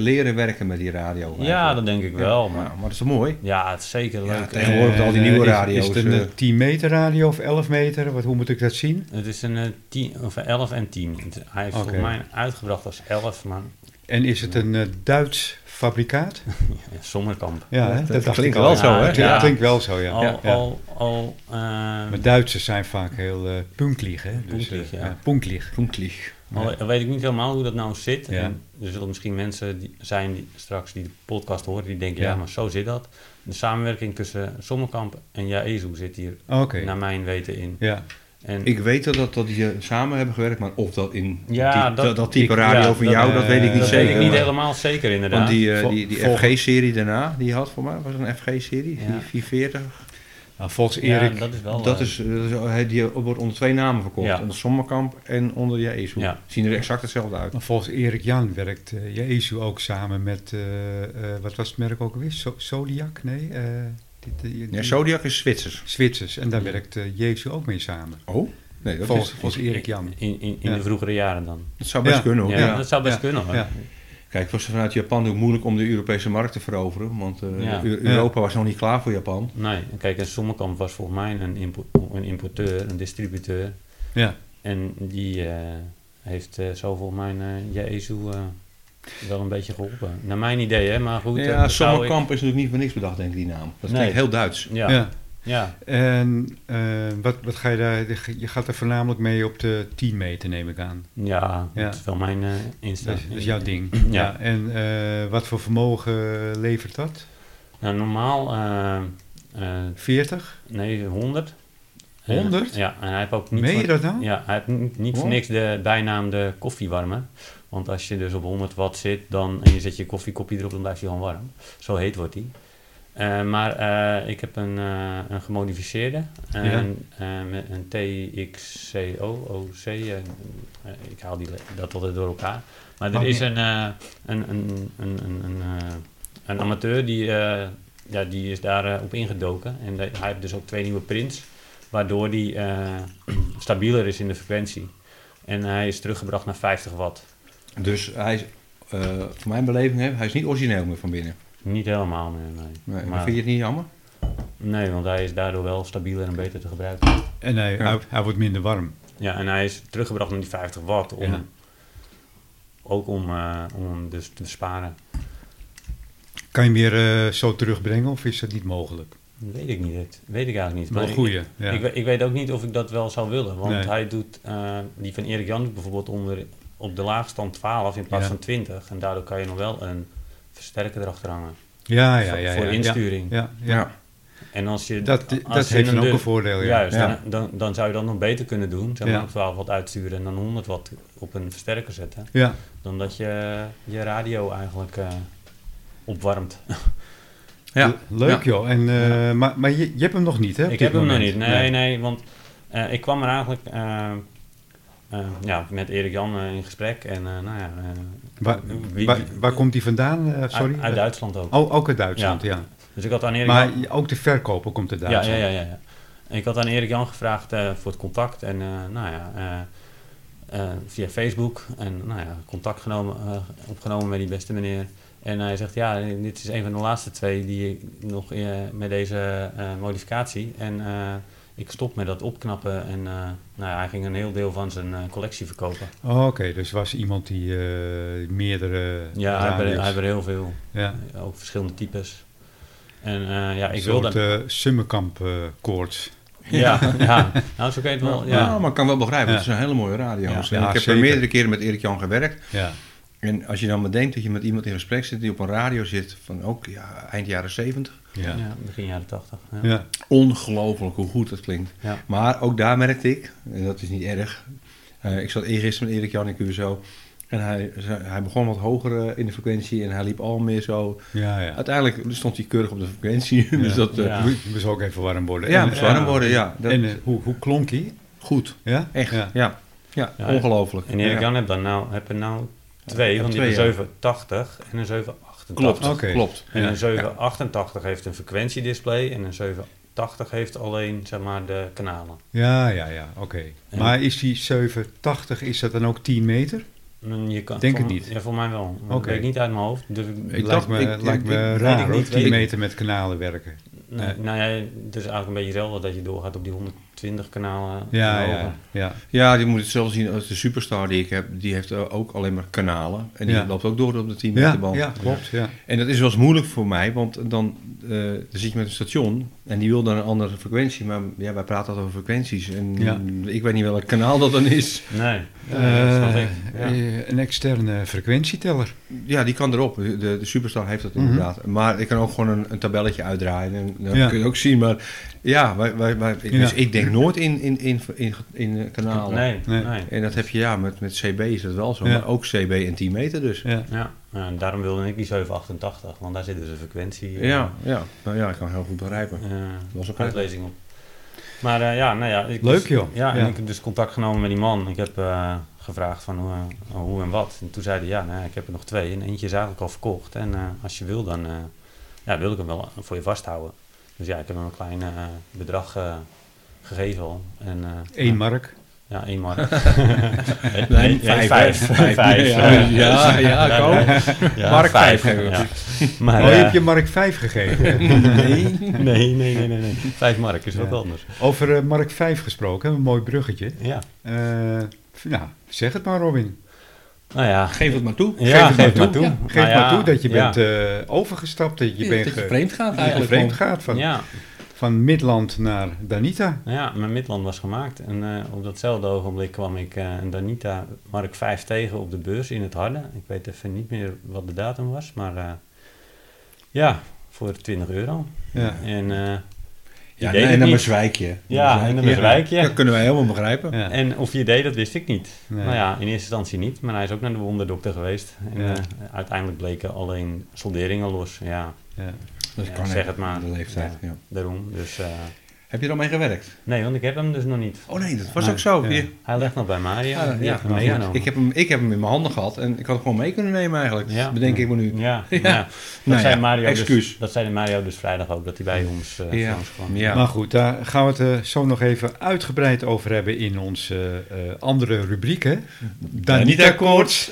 leren werken met die radio. Eigenlijk. Ja, dat denk ik wel. Maar, maar dat is mooi. Ja, het is zeker leuk. Tegenwoordig met al die nieuwe radio's. Is het een 10 meter radio of 11 meter? Hoe moet ik dat zien? Het is een 10 of 11 en 10. Hij heeft volgens mij uitgebracht als 11. Maar... En is het een Duits fabrikaat? Ja, Sommerkamp. Ja, dat klinkt wel zo, hè? Ja. Dat klinkt wel zo, ja. Maar Duitsers zijn vaak heel punktlieg, hè? Punktlieg. Al weet ik niet helemaal hoe dat nou zit. Ja. En er zullen misschien mensen die straks die de podcast horen, die denken, maar zo zit dat. De samenwerking tussen Sommerkamp en Yaesu zit hier naar mijn weten in. Ja. En ik weet dat die samen hebben gewerkt, maar of dat in dat type radio van jou, dat weet ik niet zeker. Dat weet ik niet helemaal zeker, inderdaad. Want die FG-serie daarna, die had voor mij, was een FG-serie, die 440. Nou, volgens Erik, die wordt onder 2 namen verkocht. Ja. Onder Sommerkamp en onder Yaesu. Ja. Zien er exact hetzelfde uit. Maar volgens Erik Jan werkt Yaesu ook samen met, wat was het merk ook alweer? Zodiac? Nee, Zodiac is Zwitsers. En daar werkt Yaesu ook mee samen. Oh? Nee, dat volgens Erik Jan. In de vroegere jaren dan. Dat zou best kunnen, hoor. Ja, dat zou best kunnen, hoor. Ja. Kijk, het was vanuit Japan heel moeilijk om de Europese markt te veroveren, want Europa was nog niet klaar voor Japan. Nee, kijk, en Sommerkamp was volgens mij een importeur, een distributeur. Ja. En die heeft zo volgens mij Yaesu wel een beetje geholpen. Naar mijn idee, hè, maar goed. Ja, Sommerkamp is natuurlijk niet voor niks bedacht, denk ik, die naam. Dat klinkt heel Duits. Ja. Ja. Ja. En wat ga je daar... Je gaat er voornamelijk mee op de 10 meter, neem ik aan. Ja, dat is wel mijn instelling. Dat is jouw ding. Ja. Ja. En wat voor vermogen levert dat? Nou, normaal... 40? Nee, 100. 100? Ja, en hij heeft ook niet... Meen je dat nou? Ja, hij heeft niet voor niks de bijnaam de koffiewarmer. Want als je dus op 100 watt zit en je zet je koffiekopje erop, dan blijft hij gewoon warm. Zo heet wordt hij. Maar ik heb een gemodificeerde, met een TXCOOC, ik haal dat altijd door elkaar. Maar er is een amateur die is daar op ingedoken en hij heeft dus ook 2 nieuwe prints, waardoor die stabieler is in de frequentie. En hij is teruggebracht naar 50 watt. Dus hij is, voor mijn beleving, hij is niet origineel meer van binnen. Niet helemaal meer, nee. Maar vind je het niet jammer? Nee, want hij is daardoor wel stabieler en beter te gebruiken. En hij wordt minder warm. Ja, en hij is teruggebracht naar die 50 watt. Om hem dus te besparen. Kan je hem weer zo terugbrengen of is dat niet mogelijk? Dat weet ik niet. Dat weet ik eigenlijk niet. Maar een goeie. Ik weet ook niet of ik dat wel zou willen. Want hij doet, die van Erik Jan doet bijvoorbeeld op de laagstand 12 in plaats van 20. En daardoor kan je nog wel een... versterker erachter hangen. Ja. Voor insturing. Ja. En als je... Dat heeft dan ook een voordeel, ja. Juist, ja. Dan zou je dat nog beter kunnen doen. Zeg maar op 12 watt uitsturen en dan 100 watt op een versterker zetten. Ja. Dan dat je radio eigenlijk opwarmt. Ja, leuk joh. En, maar je hebt hem nog niet, hè? Ik heb hem nog niet. Nee, want ik kwam er eigenlijk... met Erik Jan in gesprek en waar komt die vandaan? Sorry? Uit Duitsland ook. Oh, ook uit Duitsland, ja. Dus ik had aan Erik Jan... ook de verkoper komt uit Duitsland. Ja. Ik had aan Erik Jan gevraagd voor het contact en via Facebook en contact opgenomen met die beste meneer. En hij zegt, ja, dit is een van de laatste 2 die ik nog met deze modificatie en... ik stop met dat opknappen en hij ging een heel deel van zijn collectie verkopen. Oh, oké. Dus was iemand die meerdere... Ja, hij had heel veel. Ja. Ook verschillende types. En ik wilde... Een soort Sommerkamp koorts. Ja. Nou, zo kan je het wel. Ja. Ja, maar ik kan wel begrijpen. Het is een hele mooie radio. Ja. Ja, ik heb er meerdere keren met Erik Jan gewerkt. Ja. En als je dan bedenkt dat je met iemand in gesprek zit die op een radio zit van ook eind jaren 70. Ja, begin jaren 80. Ja. Ongelooflijk hoe goed dat klinkt. Ja. Maar ook daar merkte ik, en dat is niet erg. Ik zat eergisteren met Erik Jan in QSO. En hij begon wat hoger in de frequentie en hij liep al meer zo. Ja. Uiteindelijk stond hij keurig op de frequentie. Ja. Dus dat moest ook even warm worden. Ja, moest warm worden, ja. Dat... En hoe klonk hij? Goed. Ja? Echt, ja. Ongelooflijk. En Erik Jan heb er nou 2, want die heeft een 780 en een 788. Klopt. En een 788 heeft een frequentiedisplay en een 780 heeft alleen, zeg maar, de kanalen. Ja, oké. Maar is die 780, is dat dan ook 10 meter? Het niet. Ja, voor mij wel. Dat weet ik niet uit mijn hoofd. Dus lijkt me raar hoor, 10 meter met kanalen werken. Het is eigenlijk een beetje hetzelfde dat je doorgaat op die 120 kanalen. Ja, je moet het zelf zien als de superstar die ik heb, die heeft ook alleen maar kanalen. En die loopt ook door op de 10 meter band. Ja, klopt. Ja. En dat is wel eens moeilijk voor mij, want dan zit je met een station en die wil dan een andere frequentie. Maar ja, wij praten altijd over frequenties en ik weet niet welk kanaal dat dan is. Nee, dat snap ik. Ja. Een externe frequentieteller. Ja, die kan erop. De superstar heeft dat inderdaad. Maar ik kan ook gewoon een tabelletje uitdraaien en dat kun je ook zien. Maar dus ik denk nooit in kanalen. Nee. En dat heb je met CB is dat wel zo. Ja. Maar ook CB en 10 meter dus. Ja. En daarom wilde ik die 788, want daar zit dus een frequentie. Ik kan heel goed begrijpen. Dat was een uitlezing op. Maar leuk joh. En ik heb dus contact genomen met die man. Ik heb gevraagd van hoe en wat. En toen zei hij, ik heb er nog 2 en eentje is eigenlijk al verkocht. En als je wil, dan wil ik hem wel voor je vasthouden. Dus ik heb hem een klein bedrag gegeven al. 1 mark? Ja, 1 mark. Nee, 5. Ja, Ko. Mark 5 geven. Ja. Maar, oh, je hebt je Mark 5 gegeven? Nee. 5 mark is wat anders. Over Mark 5 gesproken, een mooi bruggetje. Ja. Zeg het maar, Robin. Nou ja. Geef het maar toe. Geef het maar toe. Ja. Geef maar toe dat je bent overgestapt. Dat je vreemd gaat eigenlijk. Van Midland naar Danita. Ja, mijn Midland was gemaakt. En op datzelfde ogenblik kwam ik een Danita Mark 5 tegen op de beurs in het Harde. Ik weet even niet meer wat de datum was, maar voor €20. Ja. En een bezwijkje. Ja, en een bezwijkje. Ja, dat kunnen wij helemaal begrijpen. Ja. En of je deed, dat wist ik niet. Nee. Nou ja, in eerste instantie niet, maar hij is ook naar de wonderdokter geweest. En uiteindelijk bleken alleen solderingen los. Ja. Ja. Dus ja, zeg het maar. De leeftijd, ja. Daarom. Dus, heb je er al mee gewerkt? Nee, want ik heb hem dus nog niet. Oh nee, dat was ook zo. Ja. Hij ligt nog bij Mario. Ik heb hem in mijn handen gehad en ik had hem gewoon mee kunnen nemen eigenlijk. Ja. Bedenk ik me nu. Ja. Ja. Ja. Dat zei Mario dus vrijdag ook, dat hij bij ons kwam. Ja. Maar goed, daar gaan we het zo nog even uitgebreid over hebben in onze andere rubrieken. Dan niet akkoords.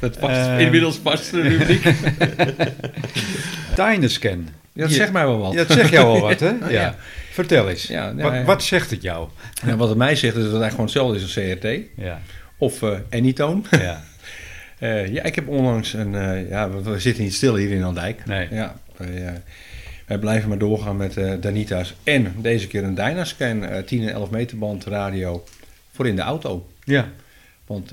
Dat past, inmiddels past de rubriek. Dynascan. Ja, dat zegt mij wel wat. Ja, dat zegt jou wel wat, hè? Ja. Ja. Vertel eens. Ja, nou, wat zegt het jou? Ja, wat het mij zegt is dat het eigenlijk gewoon hetzelfde is als CRT. Ja. Of Anytone. Ja. Ik heb onlangs een... we zitten niet stil hier in Andijk. Nee. Ja, wij blijven maar doorgaan met Danita's. En deze keer een Dynascan 10 en 11 meter band radio voor in de auto. Ja. Want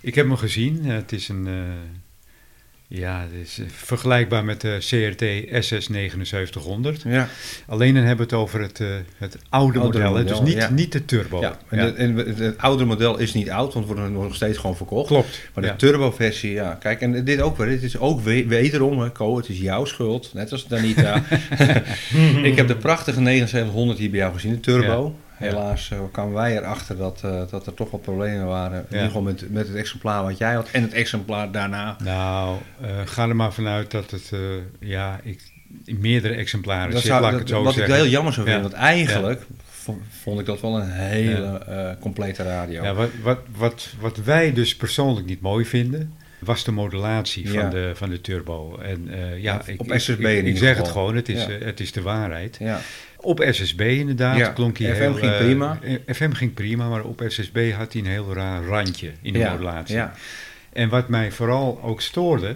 ik heb hem gezien. Het is een... het is vergelijkbaar met de CRT SS 7900. Ja. Alleen dan hebben we het over het oude model. Dus niet de turbo. Ja. Het oude model is niet oud, want het wordt nog steeds gewoon verkocht. Klopt. Maar de turboversie, kijk, en dit ook wel. Dit is ook wederom, Ko, het is jouw schuld. Net als Danita. Ik heb de prachtige 7900 hier bij jou gezien, de turbo. Ja. Helaas kwamen wij erachter dat er toch wel problemen waren. In ieder geval met het exemplaar wat jij had en het exemplaar daarna. Nou, ga er maar vanuit dat het in meerdere exemplaren zit, laat ik het zo zeggen. Wat ik heel jammer zou vinden, want eigenlijk vond ik dat wel een hele complete radio. Ja, wat wij dus persoonlijk niet mooi vinden, was de modulatie van de turbo. En op SSB ik zeg het gewoon, het is de waarheid. Ja. Op SSB inderdaad klonk hij FM heel... ging prima. FM ging prima, maar op SSB had hij een heel raar randje in de modulatie. Ja. En wat mij vooral ook stoorde,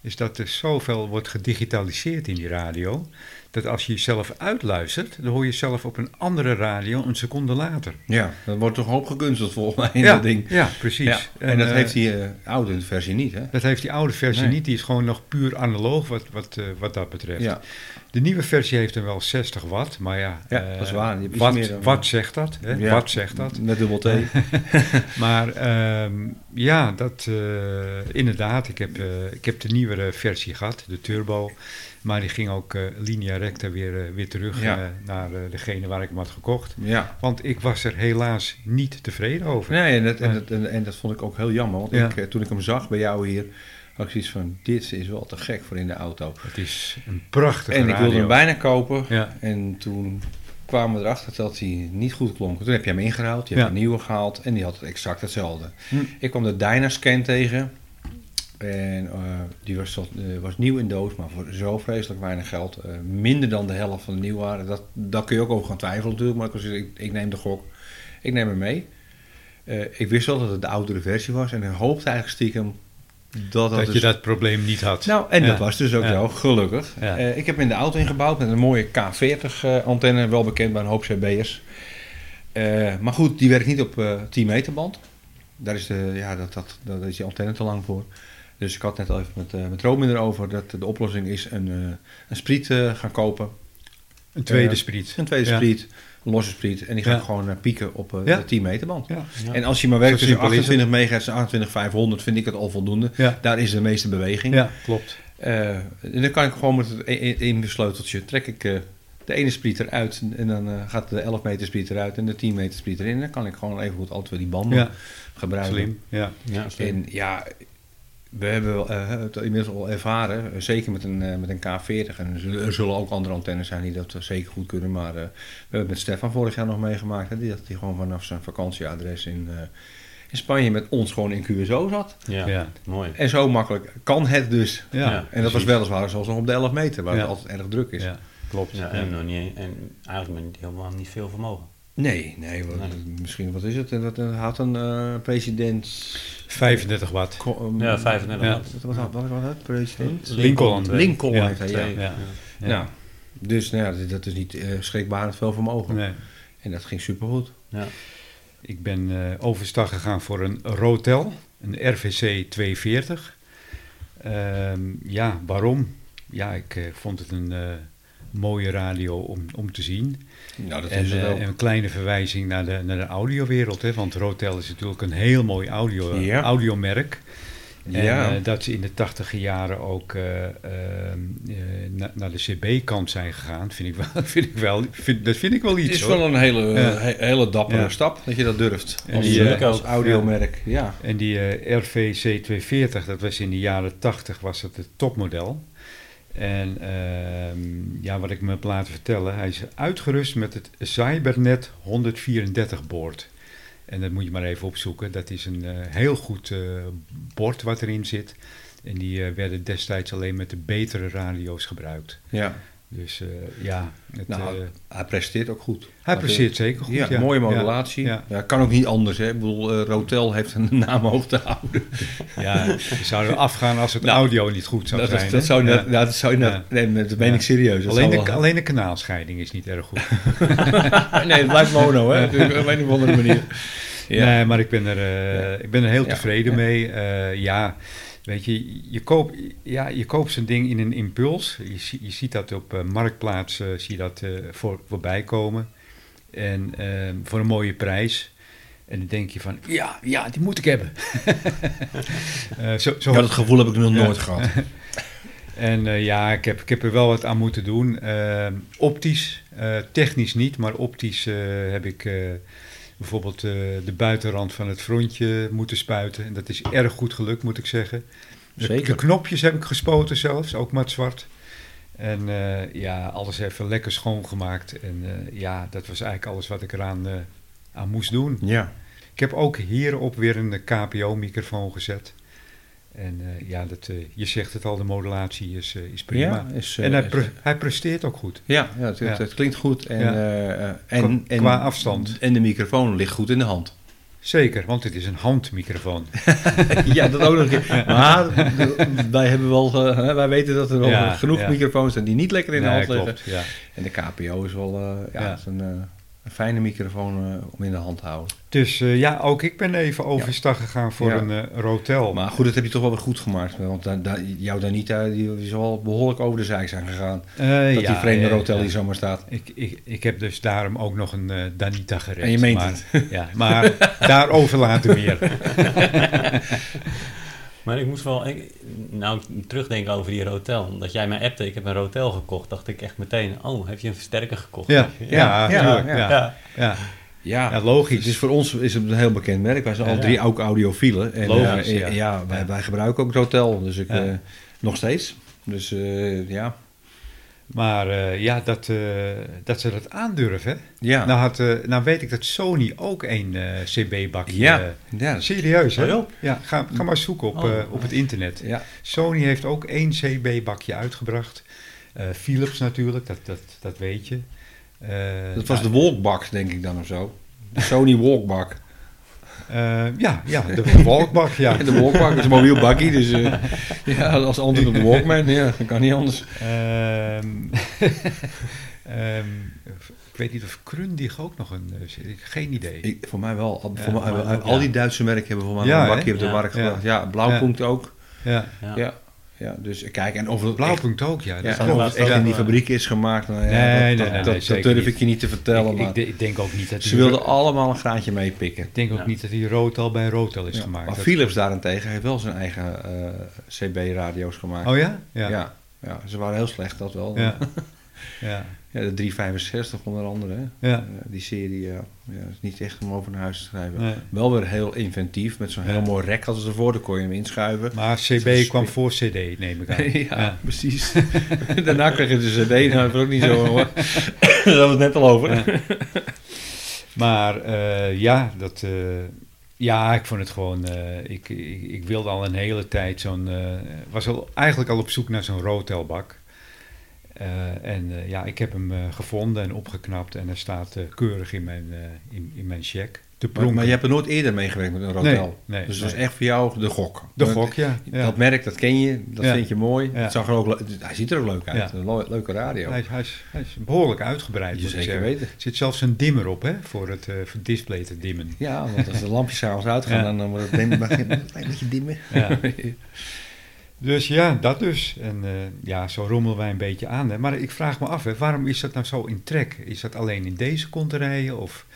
is dat er zoveel wordt gedigitaliseerd in die radio, dat als je jezelf uitluistert, dan hoor je jezelf op een andere radio een seconde later. Ja, dat wordt toch opgekunsteld volgens mij in dat ding. Ja, precies. Ja. En dat heeft die oude versie niet, hè? Dat heeft die oude versie niet. Die is gewoon nog puur analoog wat dat betreft. Ja. De nieuwe versie heeft dan wel 60 watt, maar dat is waar. Wat zegt dat? Hè? Ja, wat zegt dat? Met dubbel T. Maar inderdaad, ik heb de nieuwere versie gehad, de turbo. Maar die ging ook linea recta weer terug naar degene waar ik hem had gekocht. Ja. Want ik was er helaas niet tevreden over. Nee, en dat vond ik ook heel jammer. Want toen ik hem zag bij jou hier, had ik zoiets van, dit is wel te gek voor in de auto. Het is een prachtige radio. En ik wilde hem bijna kopen. Ja. En toen kwamen we erachter dat hij niet goed klonk. Toen heb je hem ingehaald, je hebt een nieuwe gehaald. En die had exact hetzelfde. Ik kwam de Dynascan tegen. En die was nieuw in doos, maar voor zo vreselijk weinig geld. Minder dan de helft van de nieuwwaarde. Dat kun je ook over gaan twijfelen natuurlijk. Maar ik neem de gok. Ik neem hem mee. Ik wist wel dat het de oudere versie was. En ik hoopte eigenlijk stiekem dat je dat probleem niet had. Nou, en dat was dus ook zo, gelukkig. Ja. Ik heb hem in de auto ingebouwd met een mooie K40 antenne. Wel bekend bij een hoop CB'ers. Maar goed, die werkt niet op 10 meter band. Daar is dat is die antenne te lang voor. Dus ik had net al even met Robin erover dat de oplossing is een spriet gaan kopen. Een tweede spriet. Een losse spriet. En die gaat gewoon pieken op de 10 meter band. Ja. Ja. En als je maar werkt tussen 28 megahertz en 28500 vind ik het al voldoende. Ja. Daar is de meeste beweging. Ja, klopt. En dan kan ik gewoon met het één sleuteltje trek ik de ene spriet eruit. En dan gaat de 11 meter spriet eruit en de 10 meter spriet erin. En dan kan ik gewoon even goed altijd weer die banden gebruiken. Slim. Ja. Ja, slim. En We hebben het inmiddels al ervaren, zeker met een K40. En er zullen ook andere antennes zijn die dat zeker goed kunnen. Maar we hebben het met Stefan vorig jaar nog meegemaakt. Hè, dat hij gewoon vanaf zijn vakantieadres in Spanje met ons gewoon in QSO zat. Ja, ja, mooi. En zo makkelijk kan het dus. Ja, ja, en dat precies. Was weliswaar zelfs nog op de 11 meter, waar het altijd erg druk is. Ja, klopt. Ja, en, nog niet, en eigenlijk met helemaal niet veel vermogen. Nee. Misschien, wat is het? Dat had een president... 35 watt. 35 watt. Ja. Wat had president? Lincoln ja, heeft hij, ja. Nou, dus dat is niet schrikbarend veel vermogen. Nee. En dat ging supergoed. Ja. Ik ben overstag gegaan voor een Rotel, een RVC-240. Waarom? Ja, ik vond het een... mooie radio om te zien. Nou, dat is wel een kleine verwijzing naar de audiowereld. Hè? Want Rotel is natuurlijk een heel mooi audiomerk. Ja. En dat ze in de 80e jaren ook naar de CB-kant zijn gegaan, vind ik wel iets. Het is wel een hele dappere stap dat je dat durft. Als audiomerk. Ja. En die RVC-240, dat was in de jaren 80, was dat het topmodel. En wat ik me heb laten vertellen, hij is uitgerust met het Cybernet 134 boord. En dat moet je maar even opzoeken. Dat is een heel goed boord wat erin zit. En die werden destijds alleen met de betere radio's gebruikt. Ja. Dus hij presteert ook goed. Hij presteert zeker goed. Ja. Mooie modulatie. Ja. Ja, kan ook niet anders. Hè? Ik bedoel, Rotel heeft een naam hoog te houden. Ja, we zouden afgaan als het audio niet goed zou zijn. Dat meen ik serieus. Alleen de kanaalscheiding is niet erg goed. Nee, het blijft mono, hè? Op een of andere manier. Ja. Nee, maar ik ben er heel tevreden mee. Weet je, je koopt zo'n ding in een impuls. Je ziet dat op Marktplaats voorbij komen. En voor een mooie prijs. En dan denk je van, ja, die moet ik hebben. Dat gevoel heb ik nog nooit gehad. En ik heb er wel wat aan moeten doen. Optisch, technisch niet, maar optisch heb ik... bijvoorbeeld de buitenrand van het frontje moeten spuiten. En dat is erg goed gelukt, moet ik zeggen. De knopjes heb ik gespoten zelfs, ook mat zwart. En alles even lekker schoongemaakt. En dat was eigenlijk alles wat ik eraan aan moest doen. Ja. Ik heb ook hierop weer een KPO-microfoon gezet. En je zegt het al, de modulatie is prima. Ja, en hij presteert ook goed. Ja, het klinkt goed. En, qua afstand. En de microfoon ligt goed in de hand. Zeker, want het is een handmicrofoon. Ja, dat ook nog een keer. Maar wij weten dat er wel genoeg microfoons zijn die niet lekker in de hand liggen. Klopt, ja. En de KPO is wel een fijne microfoon om in de hand te houden. Dus ook ik ben even overstag gegaan voor een Rotel. Maar goed, dat heb je toch wel weer goed gemaakt. Want jouw Danita die zal wel behoorlijk over de zijk zijn gegaan. Die vreemde Rotel die zomaar staat. Ik heb dus daarom ook nog een Danita gered. En je meent het. Ja, maar daarover later weer. Maar ik moest wel terugdenken over die Rotel. Omdat jij mij appte, ik heb een Rotel gekocht. Dacht ik echt meteen, heb je een versterker gekocht? Ja, logisch. Dus voor ons is het een heel bekend merk. Wij zijn al drie ook audiofielen. En logisch, wij gebruiken ook Rotel. Dus ik nog steeds. Dus Maar dat ze dat aandurven, hè? Ja. Nou weet ik dat Sony ook een CB-bakje... Serieus, hè? Ja, ga maar zoeken op het internet. Ja. Sony heeft ook één CB-bakje uitgebracht. Philips natuurlijk, dat weet je. Dat was de Walkbak, denk ik dan of zo. De Sony Walkbak. De Walkbak, De Walkbak is een mobiel bakkie, dus als antwoord op de Walkman, dat kan niet anders. Ik weet niet of Krundig ook nog een... Geen idee. Voor mij wel. Al die Duitse merken hebben voor mij een bakje op de markt gebracht. Ja, Blauwpunkt ook. Ja, dus kijk, en over het Blauwpunt ook, dat echt in die fabriek is gemaakt. Nou, dat durf ik je niet te vertellen. Ik denk ook niet dat ze wilden allemaal een graantje meepikken. Ik denk ook niet dat die Rotel bij Rotel is gemaakt. Maar Philips daarentegen heeft wel zijn eigen CB-radio's gemaakt. Oh ja? Ja. Ze waren heel slecht, dat wel. Ja. Ja, de 365 onder andere. Hè? Ja. Die serie ja, is niet echt om over naar huis te schrijven. Nee. Wel weer heel inventief, met zo'n heel mooi rek als ze ervoor, dan kon je hem inschuiven. Maar CB kwam voor CD, neem ik aan. ja, precies. Daarna kreeg je de CD, nou, dat is ook niet zo. Daar hadden we het net al over. Ja. Maar ja, ik vond het gewoon... Ik wilde al een hele tijd zo'n... was eigenlijk al op zoek naar zo'n rotelbak. Ik heb hem gevonden en opgeknapt. En hij staat keurig in mijn check. Maar je hebt er nooit eerder meegewerkt met een rotel. Nee, dus dat was echt voor jou de gok. De gok, ja. Dat merk, dat ken je. Dat vind je mooi. Ja. Het zag er ook hij ziet er ook leuk uit. Ja. Leuke radio. Hij is behoorlijk uitgebreid. Je zeker weten. Er zit zelfs een dimmer op, hè, voor het display te dimmen. Ja, want als de lampjes s'avonds uitgaan, dan wordt het een klein beetje dimmen. Ja. Dus ja, dat dus. En zo rommelen wij een beetje aan. Hè. Maar ik vraag me af, hè, waarom is dat nou zo in trek? Is dat alleen in deze konterijen of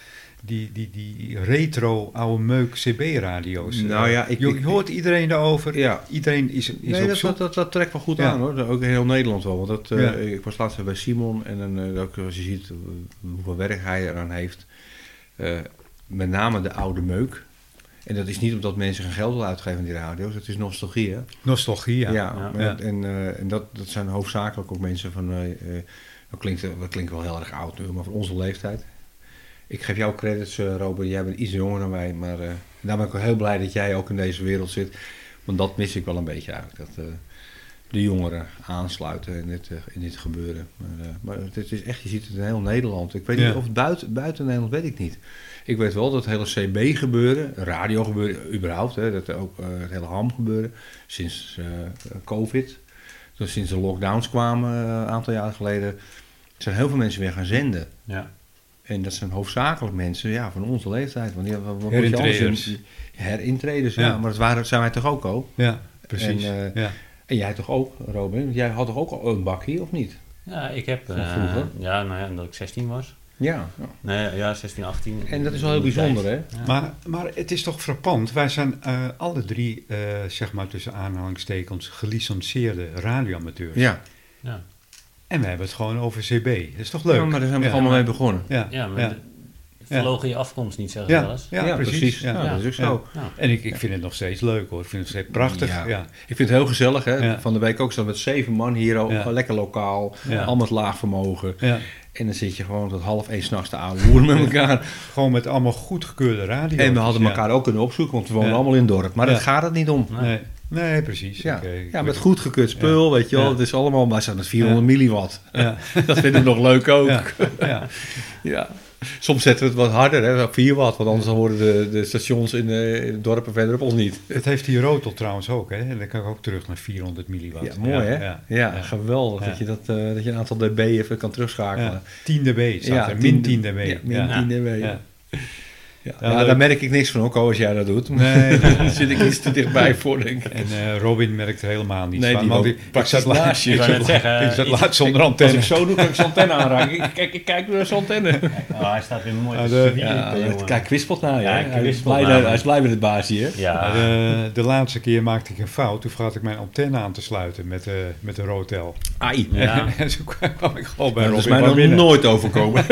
die retro oude meuk CB-radio's? Nou ja, je hoort iedereen daarover. Ja. Iedereen is op zoek. Dat trekt wel goed aan, hoor. Ook heel Nederland wel. Want ik was laatst bij Simon en als je ziet hoeveel werk hij eraan heeft. Met name de oude meuk. En dat is niet omdat mensen geen geld willen uitgeven aan die radio's. Dat is nostalgie, hè? Nostalgie, ja. Ja. En dat zijn hoofdzakelijk ook mensen van... Dat klinkt wel heel erg oud nu, maar van onze leeftijd. Ik geef jou credits, Robin. Jij bent iets jonger dan wij. Maar daar ben ik wel heel blij dat jij ook in deze wereld zit. Want dat mis ik wel een beetje uit. Dat de jongeren aansluiten in dit gebeuren. Maar het is echt, je ziet het in heel Nederland. Ik weet niet of het buiten Nederland, weet ik niet. Ik weet wel dat het hele CB-gebeuren, radio-gebeuren, überhaupt, hè, dat ook het hele ham-gebeuren, sinds COVID, dus sinds de lockdowns kwamen een aantal jaren geleden, zijn heel veel mensen weer gaan zenden. Ja. En dat zijn hoofdzakelijk mensen van onze leeftijd. Want herintreders, ja. Maar dat zijn wij toch ook al? Ja, precies. En jij toch ook, Robin? Jij had toch ook al een bakje, of niet? Ja, ik heb... Vroeger. Ja, nou ja, omdat ik 16 was. Ja. Nee, ja, 16, 18. En dat is wel heel bijzonder, hè? Ja. Maar het is toch frappant. Wij zijn alle drie, zeg maar tussen aanhalingstekens, gelicenseerde radioamateurs. Ja. En we hebben het gewoon over CB. Dat is toch leuk? Ja, maar daar zijn we allemaal mee begonnen. Ja. Verlogen je afkomst niet, zeggen we wel eens. Ja, precies. Ja. Dat is ook zo. Ja. En ik vind het nog steeds leuk, hoor. Ik vind het nog steeds prachtig. Ja. Ja. Ik vind het heel gezellig, hè. Ja. Van de week ook zo met 7 man hier, lekker lokaal, allemaal het laag vermogen. Ja. En dan zit je gewoon tot 12:30 s'nachts te oude hoeren met elkaar. Gewoon met allemaal goedgekeurde radio. En we hadden elkaar ook kunnen opzoeken, want we wonen allemaal in het dorp. Maar daar gaat het niet om. Nee, precies. Ja, okay, met goedgekeurd spul, weet je wel. Het is allemaal, maar zijn het 400 milliwatt. Ja. Dat vinden we nog leuk ook. Ja. Soms zetten we het wat harder, hè, 4 watt, want anders horen de stations in de dorpen verderop ons niet. Het heeft die Rotel trouwens ook, hè? En dan kan ik ook terug naar 400 milliwatt. Ja, mooi, hè? Ja, geweldig dat je een aantal dB even kan terugschakelen. Ja, 10 dB staat er, min 10 dB. Ja, min 10 dB, Ja, daar merk ik niks van, ook al als jij dat doet. Nee, daar zit ik iets te dichtbij voor, denk ik. En Robin merkt er helemaal niets van. Nee, die zat laatst zonder antenne. Als ik zo doe, kan ik zijn antenne aanraken. Ik kijk naar zijn antenne. Hij staat weer mooi te zwieren. Kijk, kwispelt naar je. Hij is blij met het baasje. Ja. De laatste keer maakte ik een fout. Toen vergat ik mijn antenne aan te sluiten met de Rotel. Ai. Ja. En zo kwam ik gewoon bij Robin. Dat is mij nog nooit overkomen.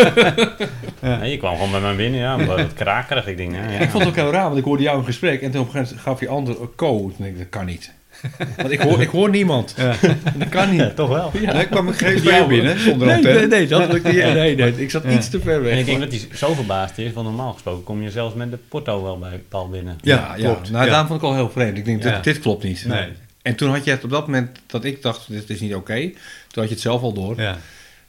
Je kwam gewoon bij mij binnen, ja. Het kraakt. Ik denk, ik vond het ook heel raar, want ik hoorde jou in gesprek en toen op een gegeven moment gaf je antwoord Ko. Denk ik, dat kan niet. Want ik hoor niemand. Ja. Dat kan niet. Ja, toch wel. Ja. Nee, ik kwam geen bij jou binnen zonder antenne. Nee, ik zat iets te ver weg. En ik denk dat hij zo verbaasd is, want normaal gesproken kom je zelfs met de porto wel bij Paul binnen. Ja, klopt. Nou, daarom vond ik al heel vreemd. Ik denk, dit klopt niet. Nee. En toen had je het op dat moment dat ik dacht, dit is niet oké. Toen had je het zelf al door. Ja.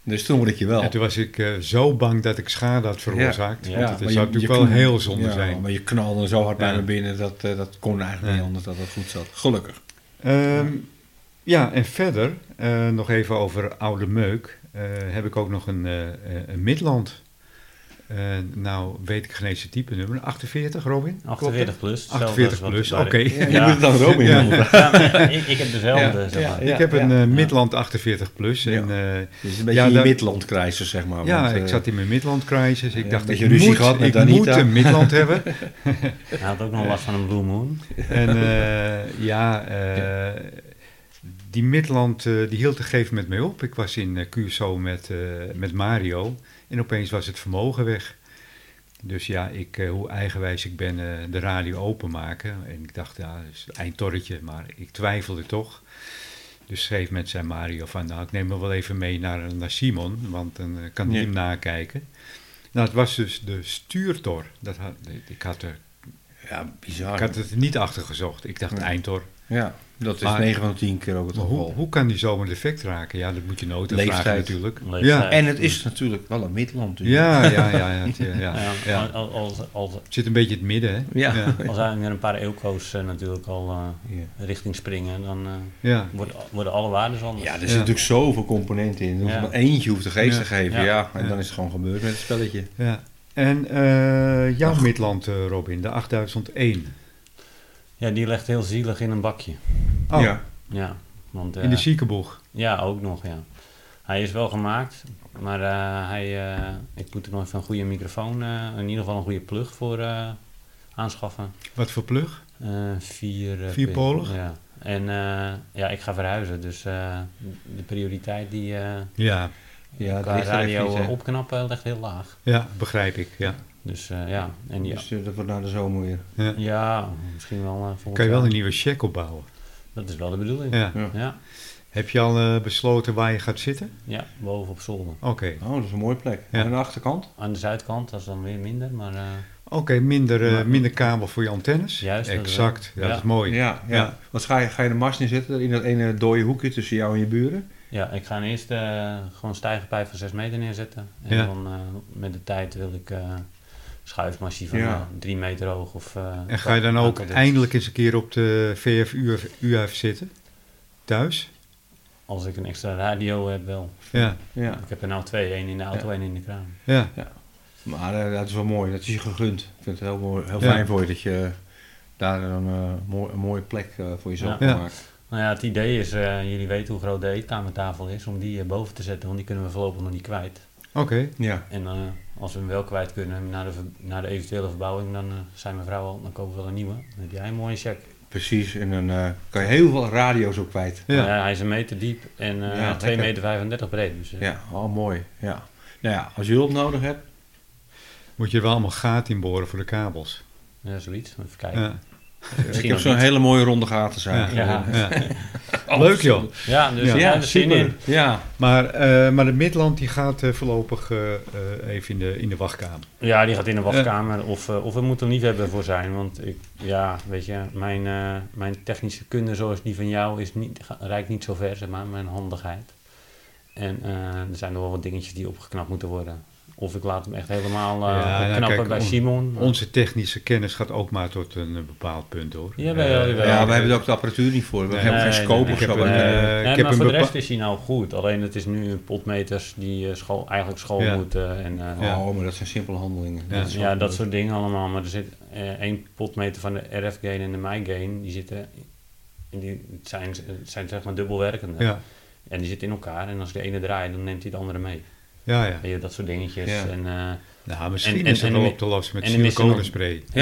Dus toen hoorde ik je wel. En toen was ik zo bang dat ik schade had veroorzaakt. Ja. Want het zou natuurlijk wel heel zonde zijn. Maar je knalde zo hard bij me binnen, dat kon eigenlijk niet anders dat het goed zat. Gelukkig. En verder, nog even over oude meuk, heb ik ook nog een Midland. Nou weet ik geen eens het type nummer. 48, Robin? 48 plus. 48 plus, oké. Je moet het dan Robin noemen. Ik heb dezelfde. Ik heb een Midland 48 plus. En, dus een beetje een Midland-crisis, zeg maar. Ja, want, ik zat in mijn Midland-crisis. Ik dacht, ik moet een Midland hebben. Hij had ook nog last van een Blue Moon. En Die Midland die hield op een gegeven moment mee op. Ik was in Curaçao met Mario en opeens was het vermogen weg. Dus ja, hoe eigenwijs ik ben, de radio openmaken. En ik dacht, ja, dat is een eindtorretje, maar ik twijfelde toch. Dus op een gegeven moment zei Mario van, nou, ik neem me wel even mee naar Simon, want dan kan hij hem nakijken. Nou, het was dus de stuurtor. Ik had het niet achtergezocht. Ik dacht, eindtor. Ja, dat is 9 van 10 keer ook het geval. Hoe kan die zomaar defect raken? Ja, dat moet je nooit vragen natuurlijk. Ja. En het is natuurlijk wel een Midland. Dus. Ja. Het zit een beetje in het midden, hè? Ja. Als er een paar eeuwko's natuurlijk al richting springen, dan worden alle waarden anders. Ja, er zitten natuurlijk zoveel componenten in. Maar eentje hoeft de geest te geven. En dan is het gewoon gebeurd met het spelletje. Ja. En jouw Midland, Robin, de 8001... Ja, die legt heel zielig in een bakje. Oh. Ja. Want, in de ziekenboeg? Ja, ook nog, ja. Hij is wel gemaakt, maar ik moet er nog even een goede microfoon, in ieder geval een goede plug voor aanschaffen. Wat voor plug? 4-polig? Ja. En ik ga verhuizen, dus de prioriteit die qua radio opknappen ligt heel laag. Ja, begrijp ik, ja. Dus dat wordt naar de zomer weer. Ja, misschien wel volgend kan je wel een nieuwe check opbouwen. Dat is wel de bedoeling. Ja. Heb je al besloten waar je gaat zitten? Ja, boven op zolder. Oké. Oh, dat is een mooie plek. Ja. En aan de achterkant? Aan de zuidkant, dat is dan weer minder, maar... Oké, minder kabel voor je antennes. Juist. Exact, dat is mooi. Ja. Wat ga je de mast in zitten, in dat ene dode hoekje tussen jou en je buren? Ja, ik ga eerst gewoon stijgerpijp van 6 meter neerzetten. En dan met de tijd wil ik... schuifmassie van 3 meter hoog. En ga je dan ook eindelijk eens een keer op de VF-UF zitten? Thuis? Als ik een extra radio heb wel. Ja. Ik heb er nou 2, 1 in de auto, 1 in de kraan. Ja. Maar dat is wel mooi, dat is je gegund. Ik vind het heel mooi, heel fijn voor je dat je daar een mooie plek voor jezelf maakt. Nou ja, het idee is, jullie weten hoe groot de eetkamertafel is, om die boven te zetten, want die kunnen we voorlopig nog niet kwijt. Oké. En als we hem wel kwijt kunnen naar de eventuele verbouwing, dan zei mijn vrouw al, dan kopen we wel een nieuwe. Dan heb jij een mooie check. Precies, en dan kan je heel veel radio's ook kwijt. Ja. Hij is 1 meter diep en 2,35 meter breed. Dus, ja, al mooi. Ja. Nou ja, als je hulp nodig hebt, moet je er wel allemaal gaten inboren voor de kabels. Ja, zoiets. Even kijken. Ja. Ik heb zo'n hele mooie ronde gaten zijn. Ja. Leuk joh. Ja, dus er zin in. Ja. Maar de Midland die gaat voorlopig even in de wachtkamer. Ja, die gaat in de wachtkamer. Of we moeten er niet hebben voor zijn. Want weet je, mijn technische kunde zoals die van jou reikt niet zo ver, zeg maar, mijn handigheid. En er zijn nog wel wat dingetjes die opgeknapt moeten worden. Of ik laat hem echt helemaal knappen bij Simon. Onze technische kennis gaat ook maar tot een bepaald punt, hoor. Ja, we hebben er ook de apparatuur niet voor. We hebben geen scope of zo. Maar voor de rest is hij nou goed. Alleen het is nu potmeters die eigenlijk school moeten. En, maar dat zijn simpele handelingen. Ja, dat soort dingen allemaal. Maar er zit 1 potmeter van de RF-gain en de MI-gain. Die zitten... Het zijn zeg maar dubbelwerkende. Ja. En die zitten in elkaar. En als de ene draait, dan neemt hij de andere mee. Ja. Dat soort dingetjes. Ja. En, misschien is het wel op te lossen met siliconenspray. En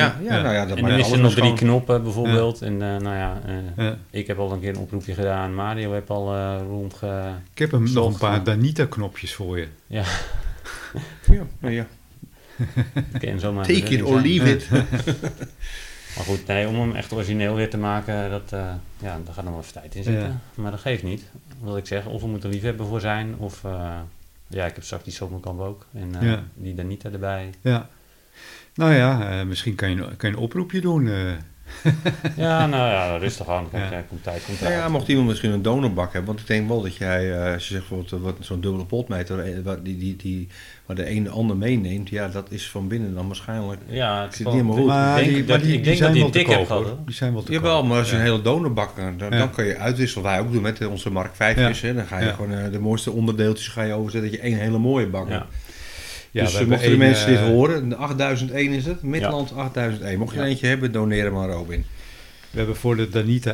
dan missen nog 3 knoppen bijvoorbeeld. En ik heb al een keer een oproepje gedaan. Mario heb al Ik heb nog een paar Danita knopjes voor je. Ja. Take it or leave it. Maar goed, om hem echt origineel weer te maken, daar gaat nog wel even tijd in zitten. Ja. Maar dat geeft niet. Wil ik zeggen, of we moeten liefhebber voor zijn, of... ik heb straks die Sommerkamp ook. En die Danita erbij. Ja. Nou ja, misschien kan je een oproepje doen. Rustig aan. Komt tijd. Ja, mocht iemand misschien een donorbak hebben. Want ik denk wel dat jij, als je zegt bijvoorbeeld zo'n dubbele potmeter, waar de een de ander meeneemt. Ja, dat is van binnen dan waarschijnlijk. Ja, het zit niet helemaal goed. Maar ik denk dat die een tik heb gehad. Die zijn wel te koop. Jawel, maar als je een hele donorbak, dan kan je uitwisselen. Wij ook doen met onze Mark 5 is. Dan ga je gewoon de mooiste onderdeeltjes overzetten. Dat je 1 hele mooie bak hebt. Ja, dus mochten de mensen dit horen, de 8001 is het, Midland 8001. Mocht je eentje hebben, doneer hem aan Robin. We hebben voor de Danita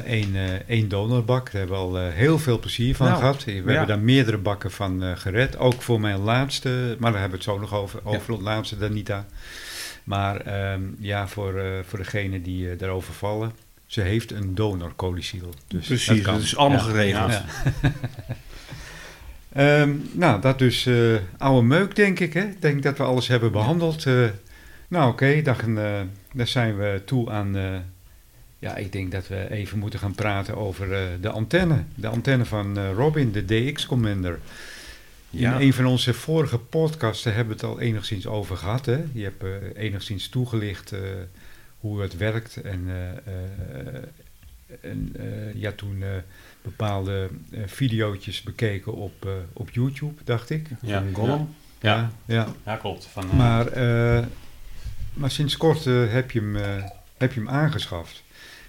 1 donorbak, daar hebben we al heel veel plezier van gehad. We hebben daar meerdere bakken van gered, ook voor mijn laatste, maar daar hebben we het zo nog over het laatste Danita. Maar voor degenen die daarover vallen, Ze heeft een donorcodicil. Dus precies, dat is allemaal geregeld. Ja. Ja. Nou, dat dus oude meuk, denk ik. Ik denk dat we alles hebben behandeld. Nou, oké, dan zijn we toe aan... ik denk dat we even moeten gaan praten over de antenne. De antenne van Robin, de DX Commander. Ja. In een van onze vorige podcasten hebben we het al enigszins over gehad. Hè? Je hebt enigszins toegelicht hoe het werkt. En toen bepaalde videootjes bekeken op YouTube, dacht ik. Ja, Gollum. Ja, klopt. Maar sinds kort heb je hem aangeschaft.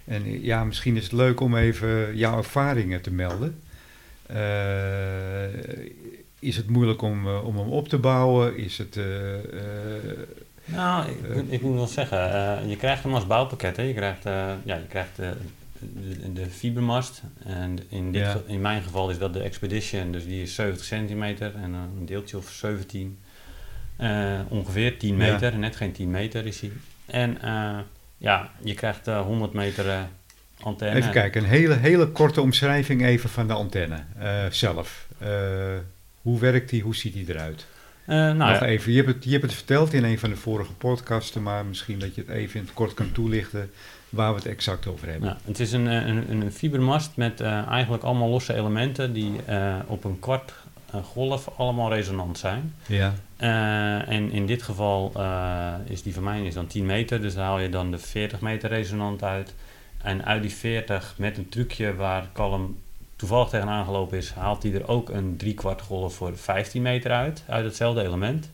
En ja, misschien is het leuk om even jouw ervaringen te melden. Is het moeilijk om hem op te bouwen? Is het... ik moet wel zeggen, je krijgt hem als bouwpakket. Hè? Je krijgt de fibermast. En in mijn geval is dat de Expedition. Dus die is 70 centimeter en een deeltje of 17. Ongeveer 10 meter. Ja. Net geen 10 meter is hij. En... je krijgt 100 meter antenne. Even kijken, een hele korte omschrijving even van de antenne zelf. Hoe werkt die, hoe ziet die eruit? Even, je hebt het verteld in een van de vorige podcasten, maar misschien dat je het even in het kort kan toelichten waar we het exact over hebben. Nou, het is een fibermast met eigenlijk allemaal losse elementen die op een kwart golf allemaal resonant zijn. Ja. En in dit geval is die van mij is dan 10 meter, dus daar haal je dan de 40 meter resonant uit. En uit die 40, met een trucje waar Callum toevallig tegenaan gelopen is, haalt hij er ook een 3/4 golf voor 15 meter uit hetzelfde element.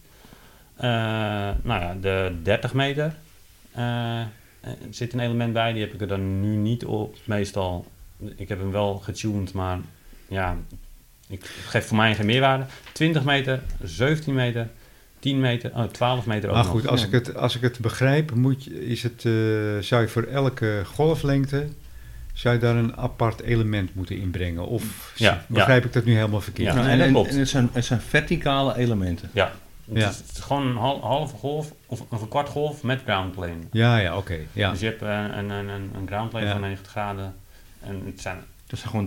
De 30 meter zit een element bij, die heb ik er dan nu niet op. Meestal, ik heb hem wel getuned, maar ja... Ik geef voor mij geen meerwaarde. 20 meter, 17 meter, 10 meter, 12 meter ook. Maar goed, als ik het begrijp, zou je voor elke golflengte zou je daar een apart element moeten inbrengen. Of begrijp ik dat nu helemaal verkeerd? Ja, en dat klopt. En het zijn verticale elementen. Ja. Het is gewoon een halve golf of een kwart golf met ground plane. Ja, oké. Ja. Dus je hebt een ground plane van 90 graden. En dat zijn gewoon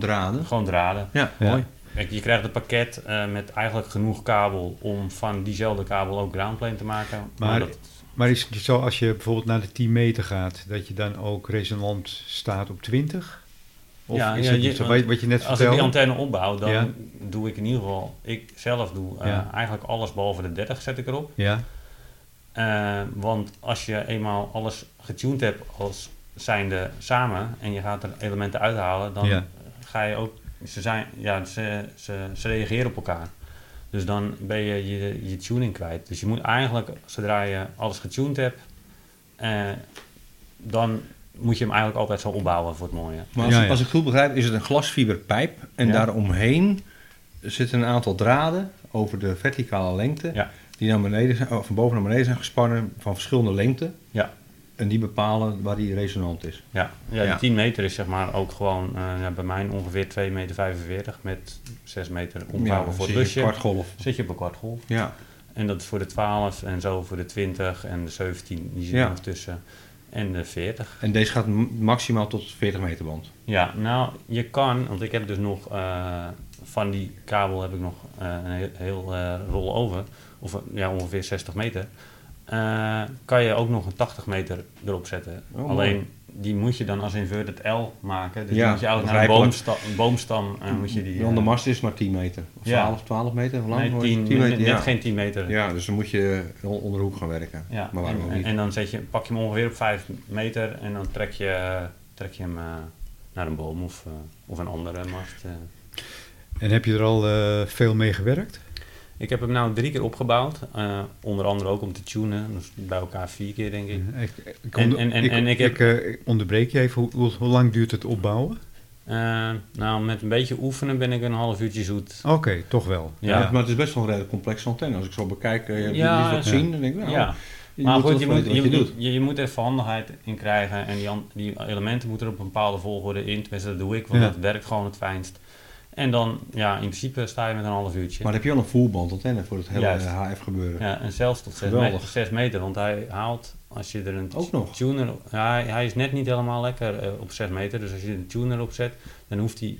draden. Ja, mooi. Je krijgt een pakket met eigenlijk genoeg kabel om van diezelfde kabel ook groundplane te maken. Maar is het zo als je bijvoorbeeld naar de 10 meter gaat, dat je dan ook resonant staat op 20? Of wat je net vertelde? Als ik die antenne opbouw, dan doe ik in ieder geval, eigenlijk alles behalve de 30 zet ik erop. Ja. Want als je eenmaal alles getuned hebt als zijnde samen en je gaat er elementen uithalen, dan ga je ook... Ze reageren op elkaar. Dus dan ben je je tuning kwijt. Dus je moet eigenlijk, zodra je alles getuned hebt, dan moet je hem eigenlijk altijd zo opbouwen voor het mooie. Maar als ik goed begrijp, is het een glasfiberpijp. En daaromheen zitten een aantal draden over de verticale lengte. Ja. Die van boven naar beneden zijn gespannen van verschillende lengten. Ja. En die bepalen waar die resonant is. Die 10 meter is zeg maar ook gewoon bij mij ongeveer 2,45 meter met 6 meter ombouwen voor het busje. Zit je op een kwart golf. Ja. En dat is voor de 12 en zo voor de 20 en de 17, die zit nog tussen. En de 40. En deze gaat maximaal tot 40 meter band. Ja, nou je kan, want ik heb dus nog van die kabel heb ik nog een heel rol over. Of ongeveer 60 meter. Kan je ook nog een 80 meter erop zetten. Oh, alleen die moet je dan als inverted L maken. Dus moet je eigenlijk naar een boomstam moet je die... De mast is maar 10 meter. Of 12 meter? Hoe lang? Nee, 10 meter, net geen 10 meter. Ja, dus dan moet je onder de hoek gaan werken. Ja. Maar waarom ook niet? En dan pak je hem ongeveer op 5 meter en dan trek je hem naar een boom of een andere mast. En heb je er al veel mee gewerkt? Ik heb hem nou 3 keer opgebouwd, onder andere ook om te tunen, dus bij elkaar 4 keer denk ik. Ik onderbreek je even, hoe lang duurt het opbouwen? Met een beetje oefenen ben ik een half uurtje zoet. Oké, toch wel. Ja. Ja, maar het is best wel een redelijk complexe antenne, als ik zo bekijk, zien, dan denk ik Maar goed, je moet er handigheid in krijgen en die elementen moeten er op een bepaalde volgorde in, tenminste dat doe ik, want dat werkt gewoon het fijnst. En dan, in principe sta je met een half uurtje. Maar dan heb je al een voelband antenne voor het hele HF gebeuren. Ja, en zelfs tot 6 meter, want hij haalt Als je er een tuner op... Ja, hij is net niet helemaal lekker op 6 meter. Dus als je er een tuner op zet, dan hoeft hij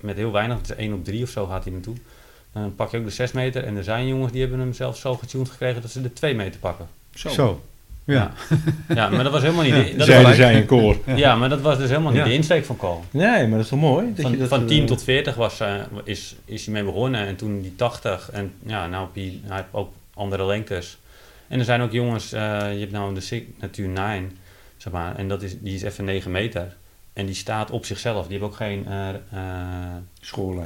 met heel weinig, het is 1 op 3 of zo gaat hij naartoe. Dan pak je ook de 6 meter. En er zijn jongens die hebben hem zelfs zo getuned gekregen dat ze de 2 meter pakken. Zo. Ja. Ja, maar dat was helemaal niet... Zij een koor. Ja, maar dat was dus helemaal niet de insteek van Call. Nee, maar dat is toch mooi? Van 10 tot 40 is hij mee begonnen. En toen die 80. En ja, nou heb je ook andere lengtes. En er zijn ook jongens, je hebt nou de Signature 9, zeg maar. En die is even 9 meter. En die staat op zichzelf. Die hebben ook geen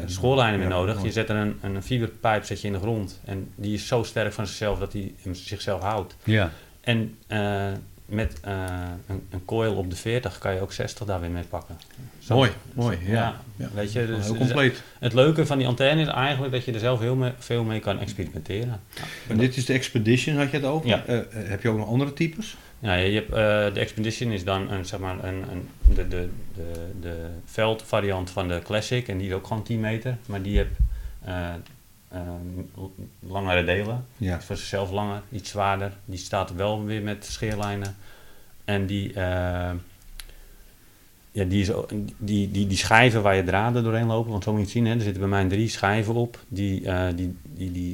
schoorlijnen meer nodig. Je zet er een fiberpijp zet je in de grond. En die is zo sterk van zichzelf dat hij hem zichzelf houdt. Ja. En met een coil op de 40 kan je ook 60 daar weer mee pakken. Mooi. Ja. Weet je, dus, heel compleet. Dus het leuke van die antenne is eigenlijk dat je er zelf heel veel mee kan experimenteren. En dit is de Expedition, had je het over? Ja. Heb je ook nog andere types? Ja, je hebt, de Expedition is dan de veldvariant van de Classic. En die is ook gewoon 10 meter. Maar die heeft langere delen. Ja. Dus voor zichzelf langer, iets zwaarder. Die staat wel weer met scheerlijnen. En die schijven waar je draden doorheen lopen, want zo moet je het zien, hè, er zitten bij mij 3 schijven op, die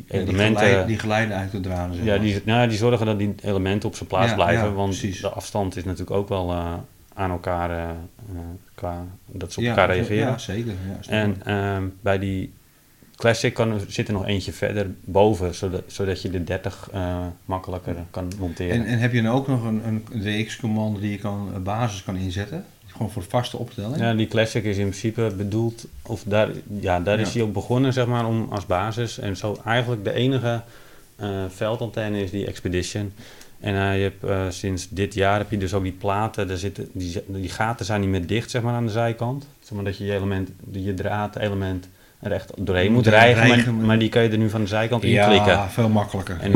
elementen... Die geleiden uit de draden. Zeg maar. Ja, die zorgen dat die elementen op zijn plaats blijven, want precies. De afstand is natuurlijk ook wel aan elkaar, dat ze op elkaar reageren. Ja, zeker. Ja, en bij die Classic zit er nog eentje verder boven, zodat je de 30 makkelijker kan monteren. En heb je dan ook nog een DX Commander die je basis kan inzetten? Gewoon voor vaste optelling? Ja, die Classic is in principe bedoeld, is hij ook begonnen, zeg maar, om als basis. En zo eigenlijk de enige veldantenne is die Expedition. En je hebt, sinds dit jaar heb je dus ook die platen, daar zitten, die gaten zijn niet meer dicht, zeg maar, aan de zijkant. Zeg maar dat je je draadelement recht doorheen moet rijgen, maar die kan je er nu van de zijkant in klikken. Ja, veel makkelijker. En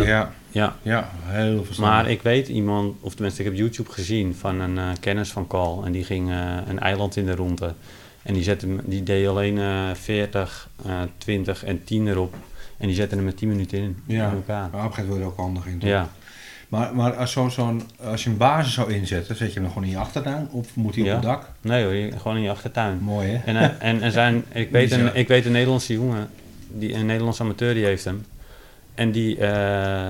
ja, heel verstandig. Maar ik weet ik heb YouTube gezien van een kennis van Call. En die ging een eiland in de ronde. En die deed alleen 40, 20 en 10 erop. En die zetten er met 10 minuten in. Ja, maar op een gegeven moment ook handig in. Toch? Ja. Maar als je een basis zou inzetten, zet je hem dan gewoon in je achtertuin? Of moet hij op het dak? Nee hoor, gewoon in je achtertuin. Mooi hè? En er zijn, ik weet een Nederlandse jongen, een Nederlandse amateur, die heeft hem. En die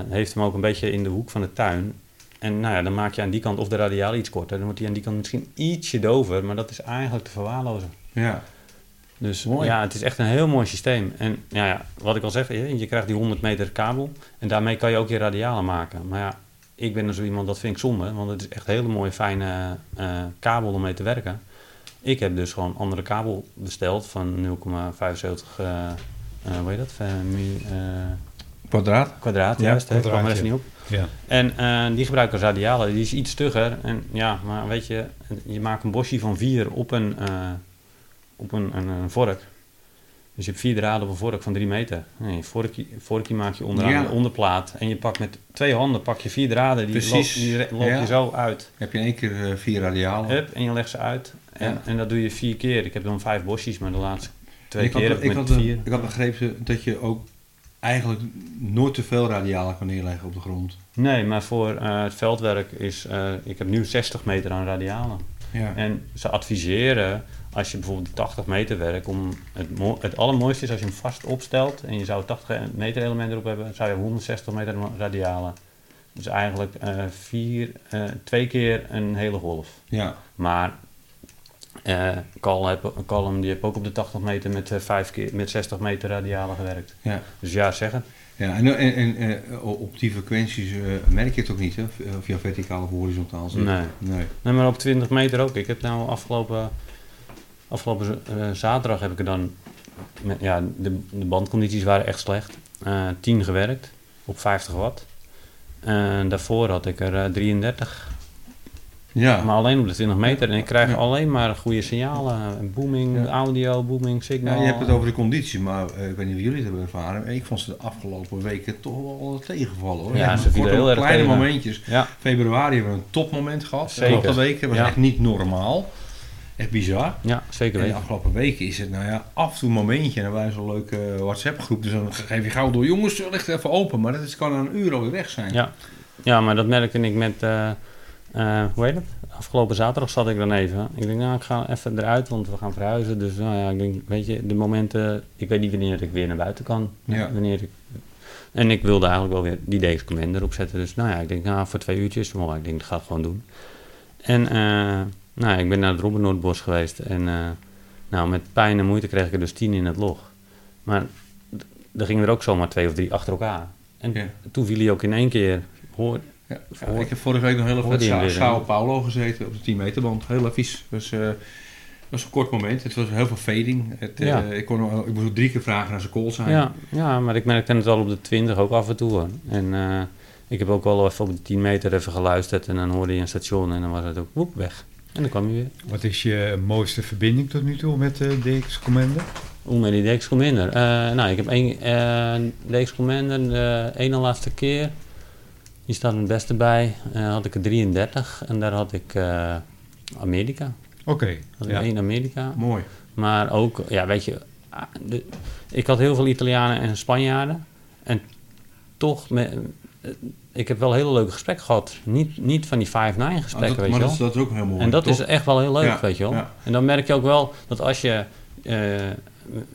heeft hem ook een beetje in de hoek van de tuin. En nou ja, dan maak je aan die kant of de radiaal iets korter. Dan wordt hij aan die kant misschien ietsje dover, maar dat is eigenlijk te verwaarlozen. Ja. Dus mooi. Ja, het is echt een heel mooi systeem. En ja, wat ik al zeg, je krijgt die 100 meter kabel. En daarmee kan je ook je radialen maken. Maar ja, ik ben er zo iemand, dat vind ik zonde. Want het is echt een hele mooie, fijne kabel om mee te werken. Ik heb dus gewoon andere kabel besteld van 0,75... hoe heet dat? Kwadraat, juist. Daar kwam er echt niet op. Ja. En die gebruiken radialen. Die is iets stugger. En ja, maar weet je, je maakt een bosje van 4 op een vork. Dus je hebt 4 draden op een vork van 3 meter. Nee, vorkje maak je onderaan de onderplaat. En je pakt met 2 handen je 4 draden. Die loop je zo uit. Dan heb je in één keer 4 radialen. En je legt ze uit. En dat doe je 4 keer. Ik heb dan 5 bosjes, maar de laatste 2 keer heb ik met 4. Ik had begrepen dat je ook eigenlijk nooit te veel radialen kan neerleggen op de grond. Nee, maar voor het veldwerk is... ik heb nu 60 meter aan radialen. Ja. En ze adviseren, als je bijvoorbeeld 80 meter werkt, het allermooiste is als je hem vast opstelt en je zou 80 meter elementen erop hebben, zou je 160 meter radialen. Dus eigenlijk 2 keer een hele golf. Ja. Maar Callum die heeft ook op de 80 meter met 60 meter radialen gewerkt. Ja. Dus ja, zeg het. Ja, en op die frequenties merk je het ook niet, hè? Of je verticaal of horizontaal zit. Nee, maar op 20 meter ook. Ik heb nou afgelopen zaterdag heb ik er dan... De bandcondities waren echt slecht. 10 gewerkt op 50 watt. Daarvoor had ik er 33. Ja. Maar alleen op de 20 meter. En ik krijg alleen maar goede signalen. Booming, audio, booming, signaal. Ja, je hebt het over de conditie, maar ik weet niet of jullie het hebben ervaren. Ik vond ze de afgelopen weken toch wel tegenvallen. Hoor. Ja, ze vielen heel erg kleine tegen. Momentjes. Ja. Februari hebben we een topmoment gehad. De afgelopen weken was echt niet normaal. Echt bizar. Ja, zeker weten. De afgelopen weken is het af en toe een momentje. En dan waren zo'n leuke WhatsApp groep. Dus dan geef je gauw door. Jongens, ligt even open. Maar dat kan een uur alweer weg zijn. Ja, maar dat merkte ik met... Hoe heet het? Afgelopen zaterdag zat ik dan even. Ik denk, nou, ik ga even eruit, want we gaan verhuizen. Dus nou ja, ik denk, weet je, de momenten... Ik weet niet wanneer ik weer naar buiten kan. Ja. Wanneer ik... En ik wilde eigenlijk wel weer die DX Commander opzetten. Dus nou ja, ik denk, nou, voor 2 uurtjes. Maar ik denk, dat ga ik gewoon doen. En nou ja, ik ben naar het Robbenoordbos geweest. En nou, met pijn en moeite kreeg ik er dus 10 in het log. Maar er gingen er ook zomaar 2 of 3 achter elkaar. En ja, toen viel hij ook in één keer... ik heb vorige week nog heel even met Sao Paulo gezeten op de 10 meter band. Heel advies. Dus was een kort moment. Het was heel veel fading. Ja. Ik moest ook 3 keer vragen naar zijn call zijn. Ja, ja, maar ik merkte het al op de 20 ook af en toe. En ik heb ook wel even op de 10 meter even geluisterd. En dan hoorde je een station en dan was het ook woep, weg. En dan kwam je weer. Wat is je mooiste verbinding tot nu toe met DX Commander? Met die DX Commander? Nou, ik heb DX Commander de ene laatste keer... Hier staat het beste bij. Had ik er 33 en daar had ik Amerika. Oké. Had ik 1 Amerika. Mooi. Maar ook, ja, weet je, ik had heel veel Italianen en Spanjaarden. En toch, ik heb wel hele leuke gesprekken gehad. Niet van die 5-9 gesprekken, weet je wel. Maar dat is ook heel mooi. En dat toch? Is echt wel heel leuk, ja, weet je wel. Ja. En dan merk je ook wel dat als je,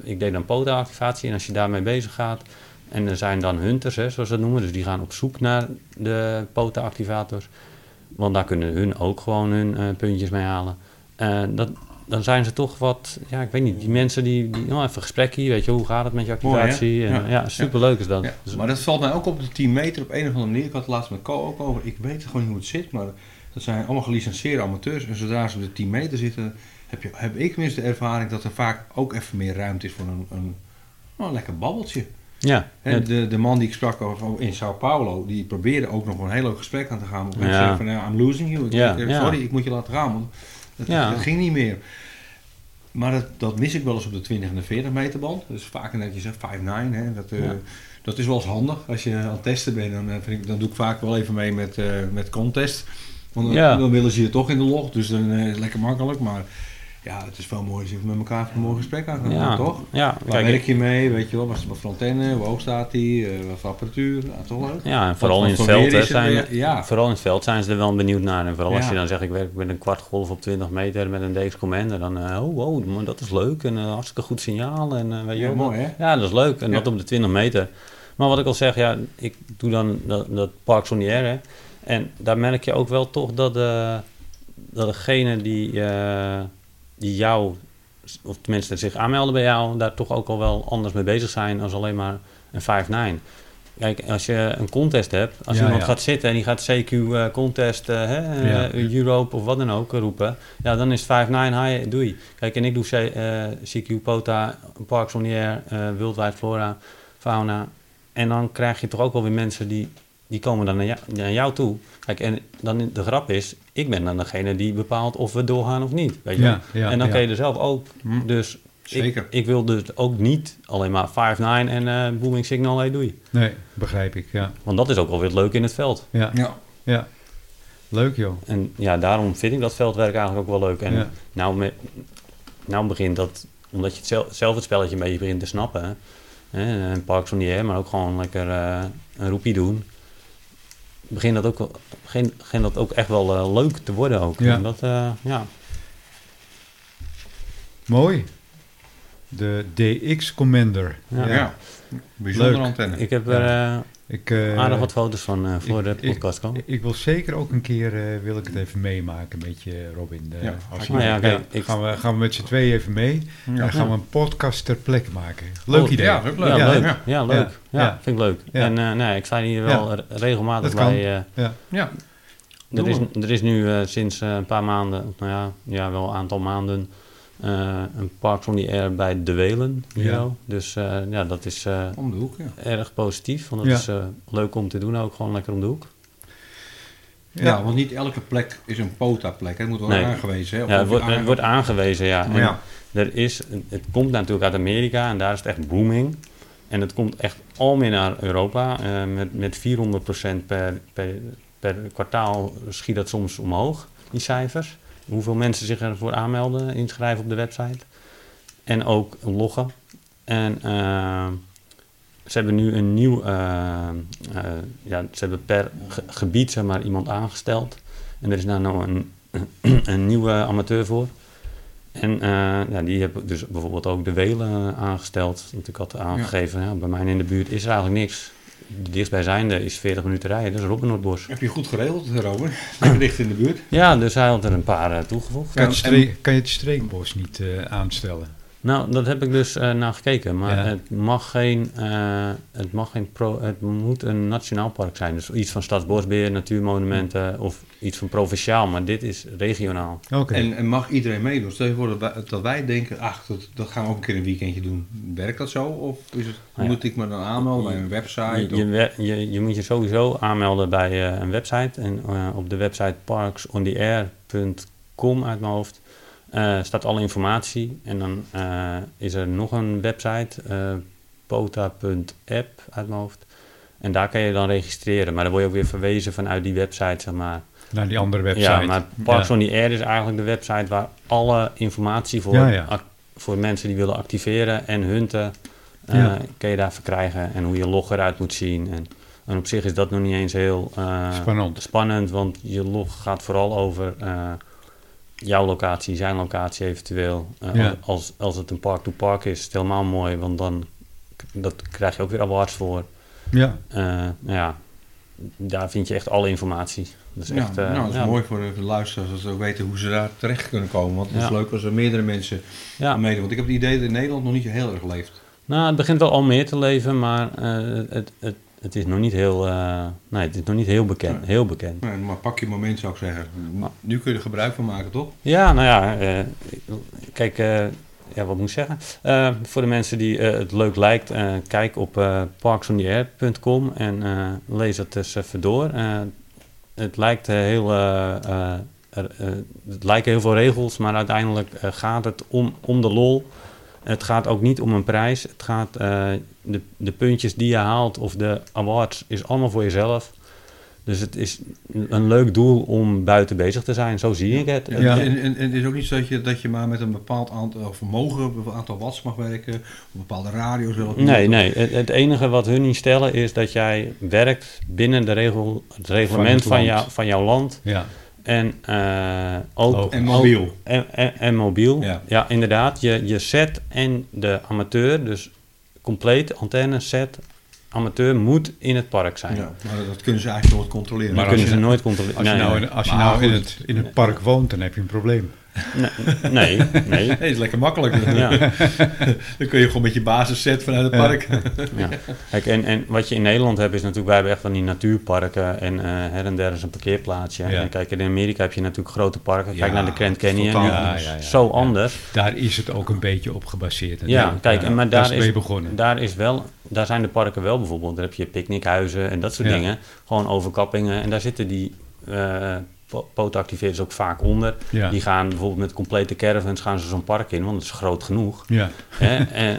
ik deed dan POTA-activatie en als je daarmee bezig gaat... En er zijn dan hunters, hè, zoals ze dat noemen. Dus die gaan op zoek naar de POTA-activators. Want daar kunnen hun ook gewoon hun puntjes mee halen. Dan zijn ze toch wat... Ja, ik weet niet. Die mensen die even gesprek hier. Weet je, hoe gaat het met je activatie? Mooi, en, ja, superleuk is dat. Ja. Maar dat valt mij ook op de 10 meter op een of andere manier. Ik had het laatst met Ko ook over. Ik weet gewoon niet hoe het zit. Maar dat zijn allemaal gelicenseerde amateurs. En zodra ze op de 10 meter zitten... Heb ik tenminste de ervaring dat er vaak ook even meer ruimte is voor een lekker babbeltje. Ja, en de man die ik sprak in Sao Paulo, die probeerde ook nog een heel leuk gesprek aan te gaan. Ik zei van, I'm losing you. Ik moet je laten gaan, want dat ging niet meer. Maar dat mis ik wel eens op de 20 en de 40 meter band. Dus vaak dat je zegt 5-9. Dat is wel eens handig. Als je aan het testen bent, dan doe ik vaak wel even mee met contest. Want dan willen ze je toch in de log. Dus dan is het lekker makkelijk, maar... Ja, het is wel mooi als je met elkaar een mooi gesprek aan gaat, toch? Ja, waar werk je mee? Weet je wel, wat voor antenne, hoe hoog staat die, wat voor apparatuur, toch leuk? Ja, en vooral in het veld zijn ze er wel benieuwd naar. En vooral als je dan zegt, ik werk met een kwart golf op 20 meter met een DX Commander, dan, wow, dat is leuk en hartstikke goed signaal. En, weet je wel, mooi hè? Ja, dat is leuk en dat op de 20 meter. Maar wat ik al zeg, ja, ik doe dan dat Parks on the Air, hè. En daar merk je ook wel toch dat degene die jou, of tenminste zich aanmelden bij jou, daar toch ook al wel anders mee bezig zijn als alleen maar een 5-9. Kijk, als je een contest hebt, als iemand gaat zitten en die gaat CQ contest Europe of wat dan ook roepen, ja, dan is 5-9 high, doei. Kijk, en ik doe CQ, POTA, Parks on the Air, Worldwide Flora, Fauna. En dan krijg je toch ook wel weer mensen die komen dan naar jou toe. Kijk, en dan de grap is, ik ben dan degene die bepaalt of we doorgaan of niet. Weet je? Ja, en dan kun je er zelf ook. Dus zeker. Ik wil dus ook niet alleen maar 5-9 en booming signal, hey, doei. Nee, begrijp ik, ja. Want dat is ook wel weer leuk in het veld. Ja. Leuk, joh. En ja, daarom vind ik dat veldwerk eigenlijk ook wel leuk. En nou begint dat, omdat je zelf het spelletje een beetje begint te snappen. Hè? En Parks on the Air, maar ook gewoon lekker een roepie doen. Begint dat ook echt wel leuk te worden ook. Ja. En dat. Mooi. De DX Commander. Ja. Bijzonder antenne. Ik heb er aardig wat foto's van voor de podcast komen. Ik wil zeker ook een keer het even meemaken met je, Robin. Gaan we met z'n tweeën even mee. Ja. Dan gaan we een podcast ter plekke maken. Leuk idee. Ja, leuk. Ja, leuk. Ja, vind ik leuk. Ja. En ik sta hier wel regelmatig bij. Er is nu sinds een paar maanden, wel een aantal maanden... een Parks on the Air bij De Welen. Dus dat is om de hoek, erg positief. Want dat is leuk om te doen, ook gewoon lekker om de hoek. Ja, want niet elke plek is een POTA-plek. Het moet worden aangewezen. Hè? Het wordt aangewezen, het komt natuurlijk uit Amerika en daar is het echt booming. En het komt echt al meer naar Europa. Met 400% per kwartaal schiet dat soms omhoog, die cijfers. Hoeveel mensen zich ervoor aanmelden, inschrijven op de website. En ook loggen. En ze hebben nu een nieuw... ze hebben per gebied, zeg maar, iemand aangesteld. En er is daar nou een nieuwe amateur voor. En die hebben dus bijvoorbeeld ook de Welen aangesteld. Want ik had aangegeven, bij mij in de buurt is er eigenlijk niks. De dichtstbijzijnde is 40 minuten rijden, dat is Robbenhoordbos. Heb je goed geregeld, Robin? Lekker dicht in de buurt. Ja, dus hij had er een paar toegevoegd. Kan je het streekbos niet aanstellen? Nou, dat heb ik dus naar gekeken. Maar het moet een nationaal park zijn. Dus iets van Stadsbosbeheer, natuurmonumenten of iets van provinciaal. Maar dit is regionaal. Okay. En mag iedereen meedoen? Stel je voor dat wij denken, dat gaan we ook een keer een weekendje doen. Werkt dat zo? Of is het, moet ik me dan aanmelden bij een website? Je moet je sowieso aanmelden bij een website. En op de website parksontheair.com uit mijn hoofd. Staat alle informatie en dan is er nog een website, POTA.app uit mijn hoofd. En daar kan je dan registreren, maar dan word je ook weer verwezen vanuit die website, zeg maar. Naar die andere website. Ja, maar Parks on the Air is eigenlijk de website waar alle informatie voor mensen die willen activeren en hunten, kan je daar verkrijgen. En hoe je log eruit moet zien. En op zich is dat nog niet eens heel spannend, want je log gaat vooral over... jouw locatie, zijn locatie eventueel. Als het een park-to-park is, is het helemaal mooi. Want dan krijg je ook weer awards voor. Ja. Daar vind je echt alle informatie. Dat is echt, dat is mooi voor de luisteraars als ze weten hoe ze daar terecht kunnen komen. Want het is leuk als er meerdere mensen meedoen. Want ik heb het idee dat in Nederland nog niet heel erg leeft. Nou, het begint wel al meer te leven, maar het is nog niet heel, het is nog niet heel bekend. Nee. Heel bekend. Nee, maar pak je moment, zou ik zeggen. Nu kun je er gebruik van maken, toch? Ja, nou ja. Kijk, wat moet ik zeggen? Voor de mensen die het leuk lijkt, kijk op parksontheair.com en lees het eens even door. Het lijkt het lijken heel veel regels, maar uiteindelijk gaat het om de lol. Het gaat ook niet om een prijs. Het gaat de puntjes die je haalt of de awards is allemaal voor jezelf. Dus het is een leuk doel om buiten bezig te zijn. Zo zie ik het. Ja, en het is ook niet zo dat je maar met een bepaald aantal vermogen, een aantal watts mag werken, of bepaalde radio's. Nee. Het enige wat hun niet stellen is dat jij werkt binnen het reglement van jouw land. Ja. En mobiel. En mobiel, ja inderdaad. Je set en de amateur, dus compleet antenne, set, amateur, moet in het park zijn. Ja, maar dat kunnen ze eigenlijk nooit controleren. Maar als je in het park woont, dan heb je een probleem. Nee. Dat is lekker makkelijk. Ja. Dan kun je gewoon met je basis set vanuit het park. Ja. Kijk, en wat je in Nederland hebt is natuurlijk... wij hebben echt van die natuurparken... en her en der is een parkeerplaatsje. Ja. En kijk, in Amerika heb je natuurlijk grote parken. Kijk naar de Grand Canyon. Zo anders. Daar is het ook een beetje op gebaseerd. Maar daar zijn de parken wel bijvoorbeeld. Daar heb je picknickhuizen en dat soort dingen. Gewoon overkappingen. En daar zitten die... POTA-activeerders ook vaak onder. Ja. Die gaan bijvoorbeeld met complete caravans gaan ze zo'n park in, want het is groot genoeg. Ja.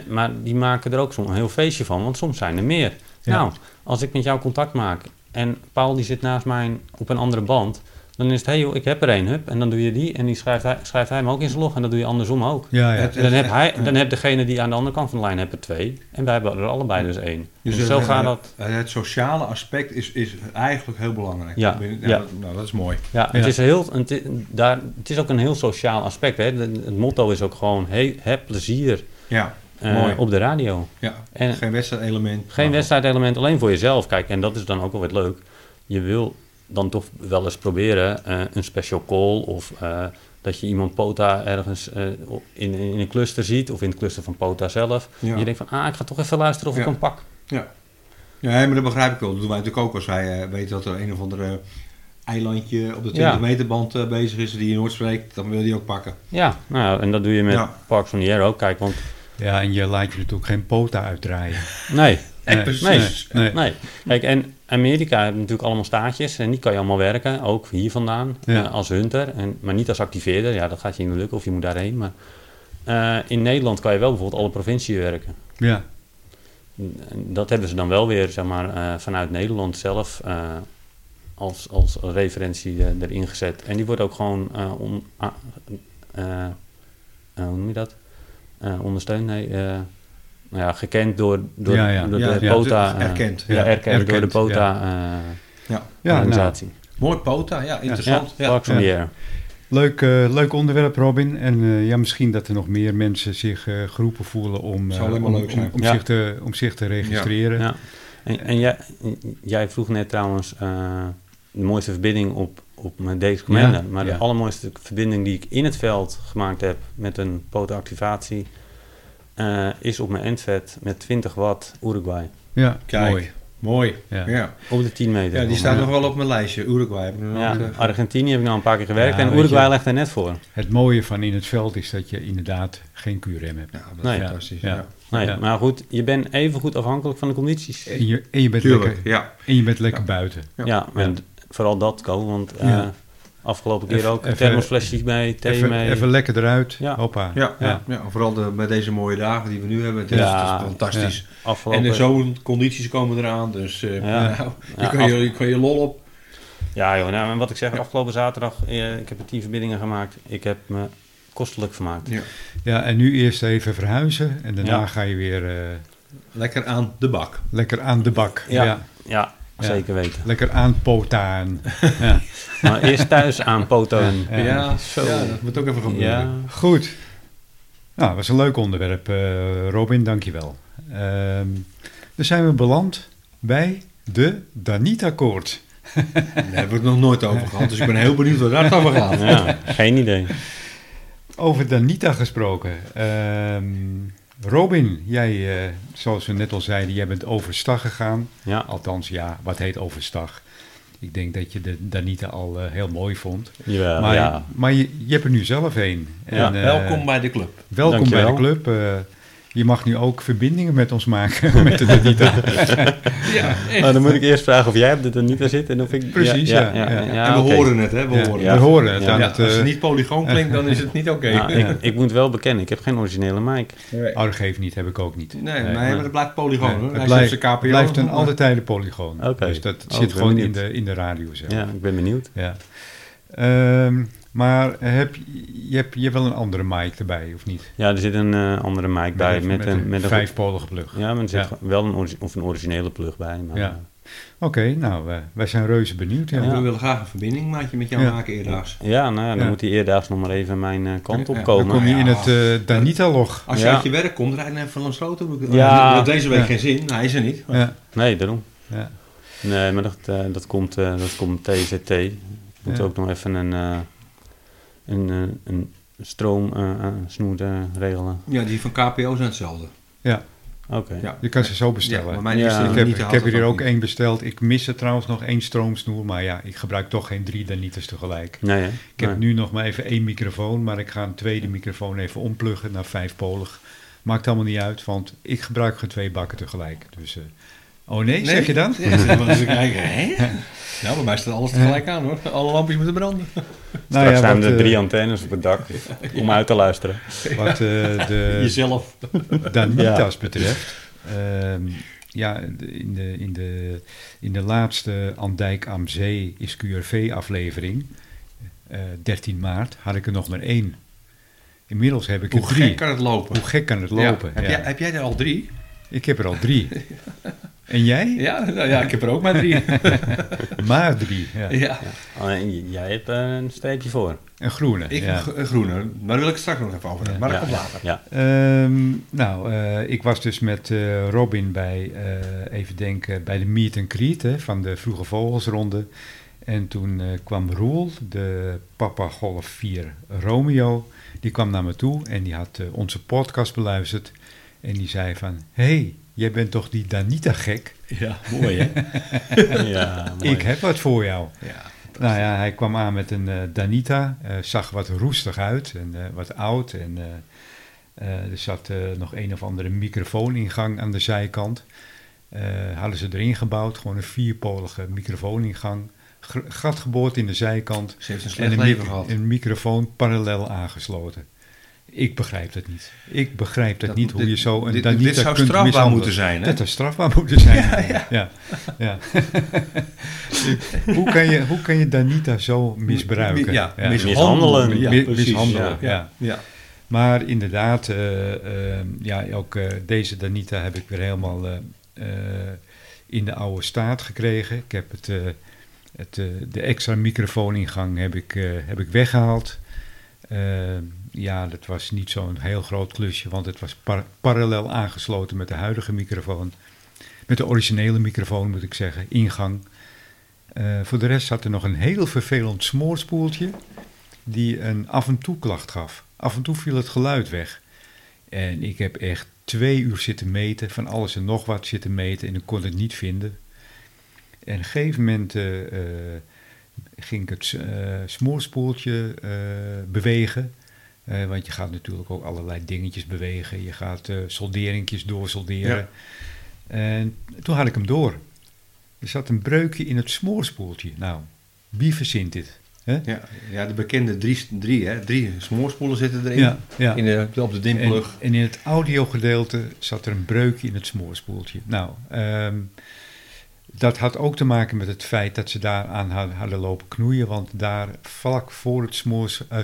Maar die maken er ook zo'n heel feestje van, want soms zijn er meer. Ja. Nou, als ik met jou contact maak en Paul die zit naast mij op een andere band, dan is het, ik heb er één, en dan doe je die en die schrijft hij hem ook in zijn log en dat doe je andersom ook. Ja. Dan heb degene die aan de andere kant van de lijn heeft er twee en wij hebben er allebei dus één. Dus zo gaat dat. Het sociale aspect is eigenlijk heel belangrijk. Ja. Nou, dat is mooi. Ja, het is het is ook een heel sociaal aspect. Hè. Het motto is ook gewoon, heb plezier. Ja. Op de radio. Ja. En geen wedstrijdelement. Geen wedstrijdelement, alleen voor jezelf. Kijk, en dat is dan ook wel wat leuk. Je wil dan toch wel eens proberen een special call of dat je iemand POTA ergens in een cluster ziet of in het cluster van POTA zelf. Ja. En je denkt van, ik ga toch even luisteren of ik hem pak. Ja. Ja, maar dat begrijp ik wel. Dat doen wij natuurlijk ook als wij weten dat er een of andere eilandje op de 20 meter band bezig is die je nooit spreekt, dan wil je die ook pakken. Ja, nou, en dat doe je met Parks on the Air ook. Kijk, want... Ja, en je laat je natuurlijk geen POTA uitdraaien. Nee. Nee. Kijk, en Amerika heeft natuurlijk allemaal staatjes en die kan je allemaal werken, ook hier vandaan, als hunter, maar niet als activeerder. Ja, dat gaat je niet lukken of je moet daarheen. Maar in Nederland kan je wel bijvoorbeeld alle provincie werken. Ja. Dat hebben ze dan wel weer, zeg maar, vanuit Nederland zelf als referentie erin gezet. En die wordt ook gewoon hoe noem je dat? Ondersteund? Nee. Gekend door de POTA. Erkend. Door de POTA-organisatie. Ja. Mooi, POTA. Ja, interessant. Ja, Parks on the Air. Leuk onderwerp, Robin. En misschien dat er nog meer mensen zich geroepen voelen om zich te registreren. Ja. Ja. En jij vroeg net trouwens de mooiste verbinding op mijn DX Commander. Ja. Maar de allermooiste verbinding die ik in het veld gemaakt heb met een POTA-activatie is op mijn endvet met 20 watt Uruguay. Ja, kijk. Mooi. Ja. Op de 10 meter. Ja, die staat nog wel op mijn lijstje. Uruguay. Argentinië heb ik nou een paar keer gewerkt. En Uruguay legt er net voor. Het mooie van in het veld is dat je inderdaad geen QRM hebt. Ja, dat is fantastisch. Ja. Nee, maar goed, je bent even goed afhankelijk van de condities. En je bent lekker buiten. Ja, en vooral dat, Ko. Want afgelopen keer ook thermosflesjes mee, thee mee. Even lekker eruit. Ja. Hoppa. Ja, vooral bij deze mooie dagen die we nu hebben. Het is fantastisch. Ja. En de zo'n condities komen eraan. Dus kan je lol op. Ja, joh. Nou, en wat ik zeg, afgelopen zaterdag, ik heb 10 verbindingen gemaakt. Ik heb me kostelijk vermaakt. Ja, en nu eerst even verhuizen. En daarna ga je weer... lekker aan de bak. Ja. Zeker weten. Lekker aanpotaan. Ja. Maar eerst thuis aanpoten. Ja, dat moet ook even gebeuren. Ja. Goed. Nou, dat was een leuk onderwerp, Robin. Dankjewel. Dan zijn we beland bij de Danita-koord. Daar hebben we het nog nooit over gehad. Dus ik ben heel benieuwd waar dat over gaat. Ja, geen idee. Over Danita gesproken. Robin, jij, zoals we net al zeiden, jij bent overstag gegaan. Ja. Althans, wat heet overstag? Ik denk dat je de Danita al heel mooi vond. Jawel, maar je hebt er nu zelf een. En, welkom bij de club. Dank bij de club. Je mag nu ook verbindingen met ons maken met de Danita. Dan moet ik eerst vragen of jij op de Danita zit en of ik... Precies, ja. En we horen het, hè? We horen het. Ja. Als het niet polygoon klinkt, dan is het niet oké. Ja, ik moet wel bekennen, ik heb geen originele mic. Nee. Archief niet, heb ik ook niet. Maar het blijft polygoon, hoor. Het blijft dan alle tijden polygoon. Okay. Dus dat zit gewoon in de radio zelf. Ja, ik ben benieuwd. Ja. Maar heb je wel een andere mic erbij, of niet? Ja, er zit een andere mic bij. Met een vijfpolige plug. Ja, maar er zit wel een originele plug bij. Ja. Oké, nou, wij zijn reuze benieuwd. Ja. We willen graag een verbinding met jou maken eerdaags. Ja, nou, dan moet die eerdaags nog maar even mijn kant op komen. Dan kom je in het Danita-log. Als je uit je werk komt, rijd je even langs Rotenbroek. Dat heeft deze week geen zin. Nou, hij is er niet. Maar... Ja. Nee, daarom. Ja. Nee, maar dat komt TZT. Ik moet ook nog even een stroomsnoer regelen. Ja, die van KPO zijn hetzelfde. Ja. Oké. Ja. Je kan ze zo bestellen. Maar mijn ik heb er ook één besteld. Ik mis er trouwens nog 1 stroomsnoer. Maar ik gebruik toch geen 3 Danitas tegelijk. Nee, hè? Ik heb nu nog maar even 1 microfoon. Maar ik ga een tweede microfoon even ompluggen naar 5-polig. Maakt allemaal niet uit, want ik gebruik geen 2 bakken tegelijk. Dus... Nee, zeg je dan? Nou, bij mij staat alles tegelijk aan, hoor. Alle lampjes moeten branden. Straks staan er 3 antennes op het dak om uit te luisteren. Wat jezelf Danita's betreft. In de laatste Andijk Am See Is QRV aflevering, 13 maart, had ik er nog maar 1. Inmiddels heb ik er 3. Hoe gek kan het lopen? Ja. Heb jij er al 3? Ik heb er al 3. En jij? Ja, ik heb er ook maar 3. Ja. Alleen, jij hebt een streepje voor. Een groene. Een groene, maar wil ik straks nog even over hebben. Maar dat komt later. Ja. Ik was dus met Robin bij, bij de meet and greet van de Vroege Vogelsronde. En toen kwam Roel, de Papa Golf 4 Romeo, die kwam naar me toe en die had onze podcast beluisterd. En die zei van, hey, jij bent toch die Danita-gek? Ja, mooi hè? Mooi. Ik heb wat voor jou. Ja, nou ja, hij kwam aan met een Danita, zag wat roestig uit en wat oud. En er zat nog een of andere microfooningang aan de zijkant. Hadden ze erin gebouwd, gewoon een 4-polige microfooningang. Gat geboord in de zijkant. Ze heeft een slecht leven gehad. Een microfoon parallel aangesloten. Ik begrijp dat niet. Ik begrijp dat niet, hoe je zo een Danita kunt mishandelen. Dit zou strafbaar moeten zijn, hè? Ja. Hoe kan je Danita zo misbruiken? Mishandelen. Maar inderdaad, ook deze Danita heb ik weer helemaal in de oude staat gekregen. Ik heb het de extra microfooningang heb ik weggehaald. Ja, dat was niet zo'n heel groot klusje, want het was parallel aangesloten met de huidige microfoon. Met de originele microfoon moet ik zeggen, ingang. Voor de rest zat er nog een heel vervelend smoorspoeltje die een af en toe klacht gaf. Af en toe viel het geluid weg. En ik heb echt 2 uur zitten meten, van alles en nog wat zitten meten en ik kon het niet vinden. En op een gegeven moment ging ik het smoorspoeltje bewegen. Want je gaat natuurlijk ook allerlei dingetjes bewegen. Je gaat solderingjes doorsolderen. Ja. En toen had ik hem door. Er zat een breukje in het smoorspoeltje. Nou, wie verzint dit? Ja, de bekende drie smoorspoelen zitten erin. Ja. Op de dimplug. En in het audiogedeelte zat er een breukje in het smoorspoeltje. Nou, dat had ook te maken met het feit dat ze daar aan hadden lopen knoeien. Want daar vlak voor het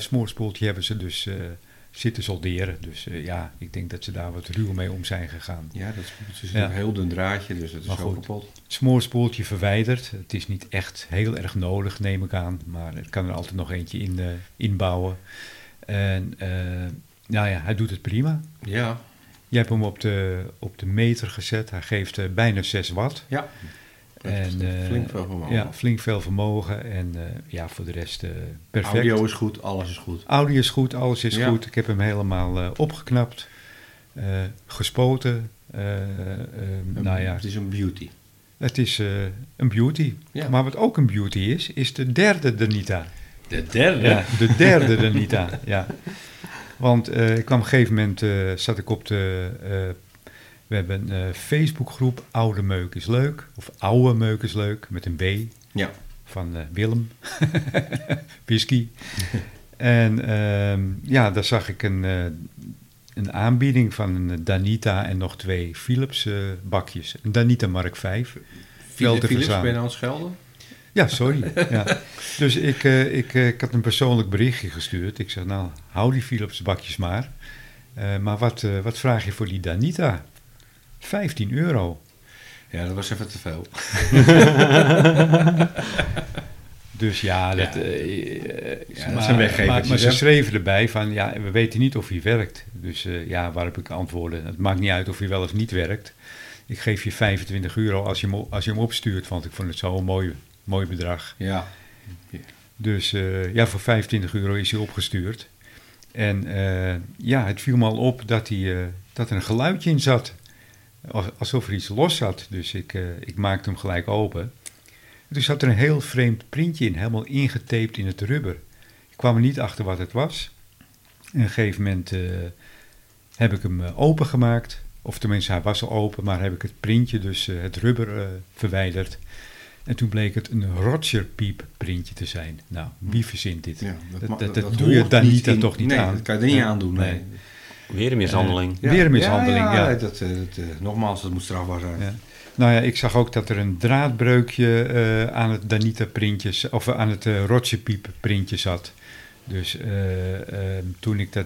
smoorspoeltje hebben ze dus zitten solderen. Dus ja, ik denk dat ze daar wat ruw mee om zijn gegaan. Ja, dat is een heel dun draadje, dus het is ook kapot. Het smoorspoeltje verwijderd. Het is niet echt heel erg nodig, neem ik aan. Maar het kan er altijd nog eentje inbouwen. En nou ja, hij doet het prima. Ja. Jij hebt hem op de meter gezet. Hij geeft bijna 6 watt. Ja. En, flink veel vermogen. Ja, flink veel vermogen. En ja, voor de rest perfect. Audio is goed, alles is goed. Audio is goed, alles is goed. Ik heb hem helemaal opgeknapt, gespoten. Het is een beauty. Het is een beauty. Ja. Maar wat ook een beauty is de derde Danita. De derde? Ja, de derde Danita, ja. Want ik kwam op een gegeven moment, zat ik op de... We hebben een Facebookgroep Oude Meuk is Leuk. Of Oude Meuk is Leuk, met een B. Ja. Van Willem. Whisky. En ja, daar zag ik een aanbieding van een Danita en nog 2 Philips bakjes. Een Danita Mark V. Philips, ben je nou aan het schelden? Ja, sorry. Ja. Dus ik had een persoonlijk berichtje gestuurd. Ik zeg, nou, hou die Philips bakjes maar. Maar wat vraag je voor die Danita? 15 euro. Ja, dat was even te veel. Dus ja, dat zijn weggevertjes. Maar ze schreven erbij van, ja, we weten niet of hij werkt. Dus ja, waarop ik antwoordde, het maakt niet uit of hij wel of niet werkt. Ik geef je 25 euro als je hem opstuurt, want ik vond het zo'n mooi bedrag. Ja. Dus ja, voor 25 euro is hij opgestuurd. En ja, het viel me al op dat er een geluidje in zat. Alsof er iets los zat. Dus ik maakte hem gelijk open. En toen zat er een heel vreemd printje in. Helemaal ingetaped in het rubber. Ik kwam er niet achter wat het was. En op een gegeven moment heb ik hem opengemaakt. Of tenminste, hij was al open. Maar heb ik het printje, dus het rubber, verwijderd. En toen bleek het een Roger Piep printje te zijn. Nou, wie verzint dit? Ja, dat doe je dan niet toch niet aan. Nee, dat kan je er niet aan doen. Nee. Weer een mishandeling. Weer een mishandeling, ja. Nogmaals, dat moet strafbaar zijn. Ja. Nou ja, ik zag ook dat er een draadbreukje aan het Danita printje, of aan het Rotjepiep printje zat. Dus toen ik dat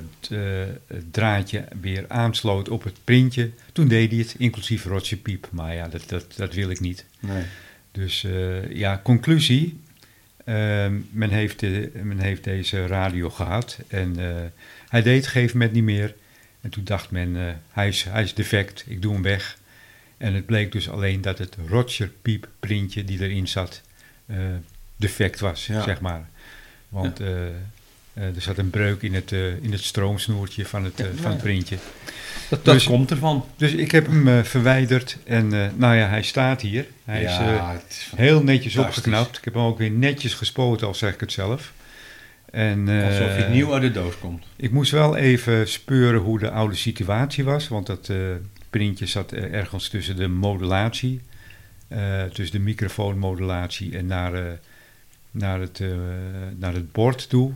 draadje weer aansloot op het printje, toen deed hij het, inclusief Rotjepiep. Maar ja, dat wil ik niet. Nee. Dus ja, conclusie. Men heeft deze radio gehad en hij deed het gegeven moment niet meer. En toen dacht men, hij is defect, ik doe hem weg. En het bleek dus alleen dat het Roger Piep printje die erin zat defect was, zeg maar. Want er zat een breuk in het stroomsnoertje van het printje. Dat komt ervan. Dus ik heb hem verwijderd en nou ja, hij staat hier. Hij is heel netjes opgeknapt. Ik heb hem ook weer netjes gespoten, al zeg ik het zelf. En, alsof hij nieuw uit de doos komt. Ik moest wel even speuren hoe de oude situatie was, want dat printje zat ergens tussen de modulatie, tussen de microfoonmodulatie en naar het bord toe.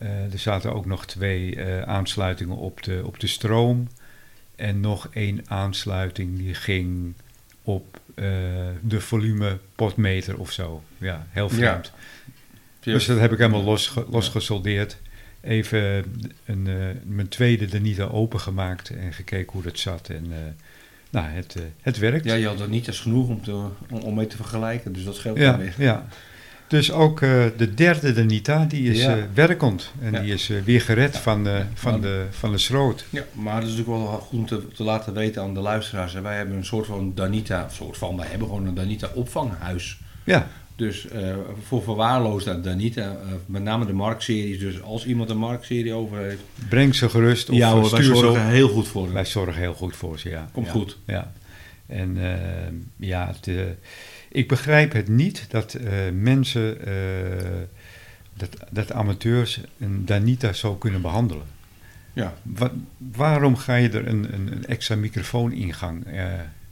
Er zaten ook nog 2 aansluitingen op de stroom. En nog 1 aansluiting die ging op de volumepotmeter of zo. Ja, heel vreemd. Ja. Dus dat heb ik helemaal losgesoldeerd. Even mijn tweede Danita opengemaakt en gekeken hoe dat zat. En nou, het werkt. Ja, je had dat niet als genoeg om mee te vergelijken. Dus dat scheelt wel weer. Ja. Dus ook de derde Danita, die is werkend. En die is weer gered van de schroot. Ja, maar het is natuurlijk wel goed om te laten weten aan de luisteraars. Wij hebben een soort van Danita, wij hebben gewoon een Danita opvanghuis. Ja. Dus voor verwaarloosde Danita, met name de Mark-series. Dus als iemand een Mark-serie over heeft... Breng ze gerust. Of wij zorgen heel goed voor ze. Wij zorgen heel goed voor ze, ja. Komt goed. Ja. En ik begrijp het niet dat mensen, dat amateurs een Danita zo kunnen behandelen. Ja. Waarom ga je er een extra microfoon-ingang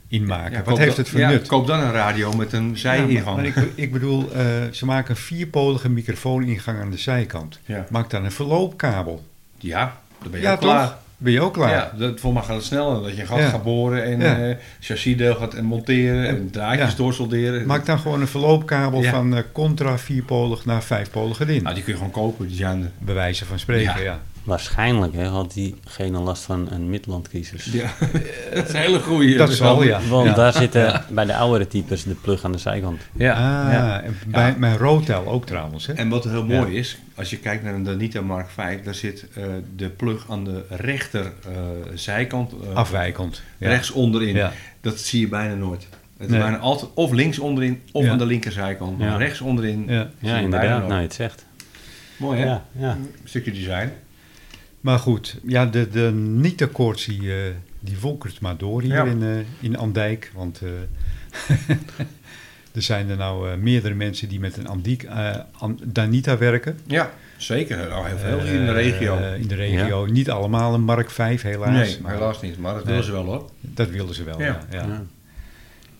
in maken? Ja, wat heeft het voor nut? Koop dan een radio met een zij-ingang. Ja, maar ik bedoel, ze maken een vierpolige microfoon-ingang aan de zijkant. Ja. Maak dan een verloopkabel. Ja, dan ben je ook klaar. Toch? Ben je ook klaar? Ja, voor mij gaat het sneller. Dat je een gat gaat boren en chassisdeel gaat monteren en draadjes doorsolderen. Maak dan gewoon een verloopkabel van contra vierpolig naar vijfpolig erin. Nou, die kun je gewoon kopen, die zijn bij wijze van spreken, ja. Waarschijnlijk had diegene last van een Midland-crisis. Ja, dat is een hele goeie. Dat zal, ja. Want daar zitten bij de oudere types de plug aan de zijkant. Ja, en bij mijn Rotel ook trouwens. Hè. En wat heel mooi is, als je kijkt naar een Danita Mark V, daar zit de plug aan de rechter zijkant. Afwijkend. Rechts onderin. Ja. Dat zie je bijna nooit. Het is bijna altijd of links onderin of aan de linkerzijkant. Maar rechts onderin. Ja, inderdaad. Nou, het zegt. Mooi, hè? Ja, ja. Een stukje design. Maar goed, de niet-akkoords die wonkert maar door hier in Andijk. Want er zijn er nou meerdere mensen die met een Danita werken. Ja, zeker. Nou, heel veel in de regio. Ja. Niet allemaal een Mark V, helaas. Nee, maar helaas niet. Maar dat wilden ze wel, hoor. Dat wilden ze wel, ja. Het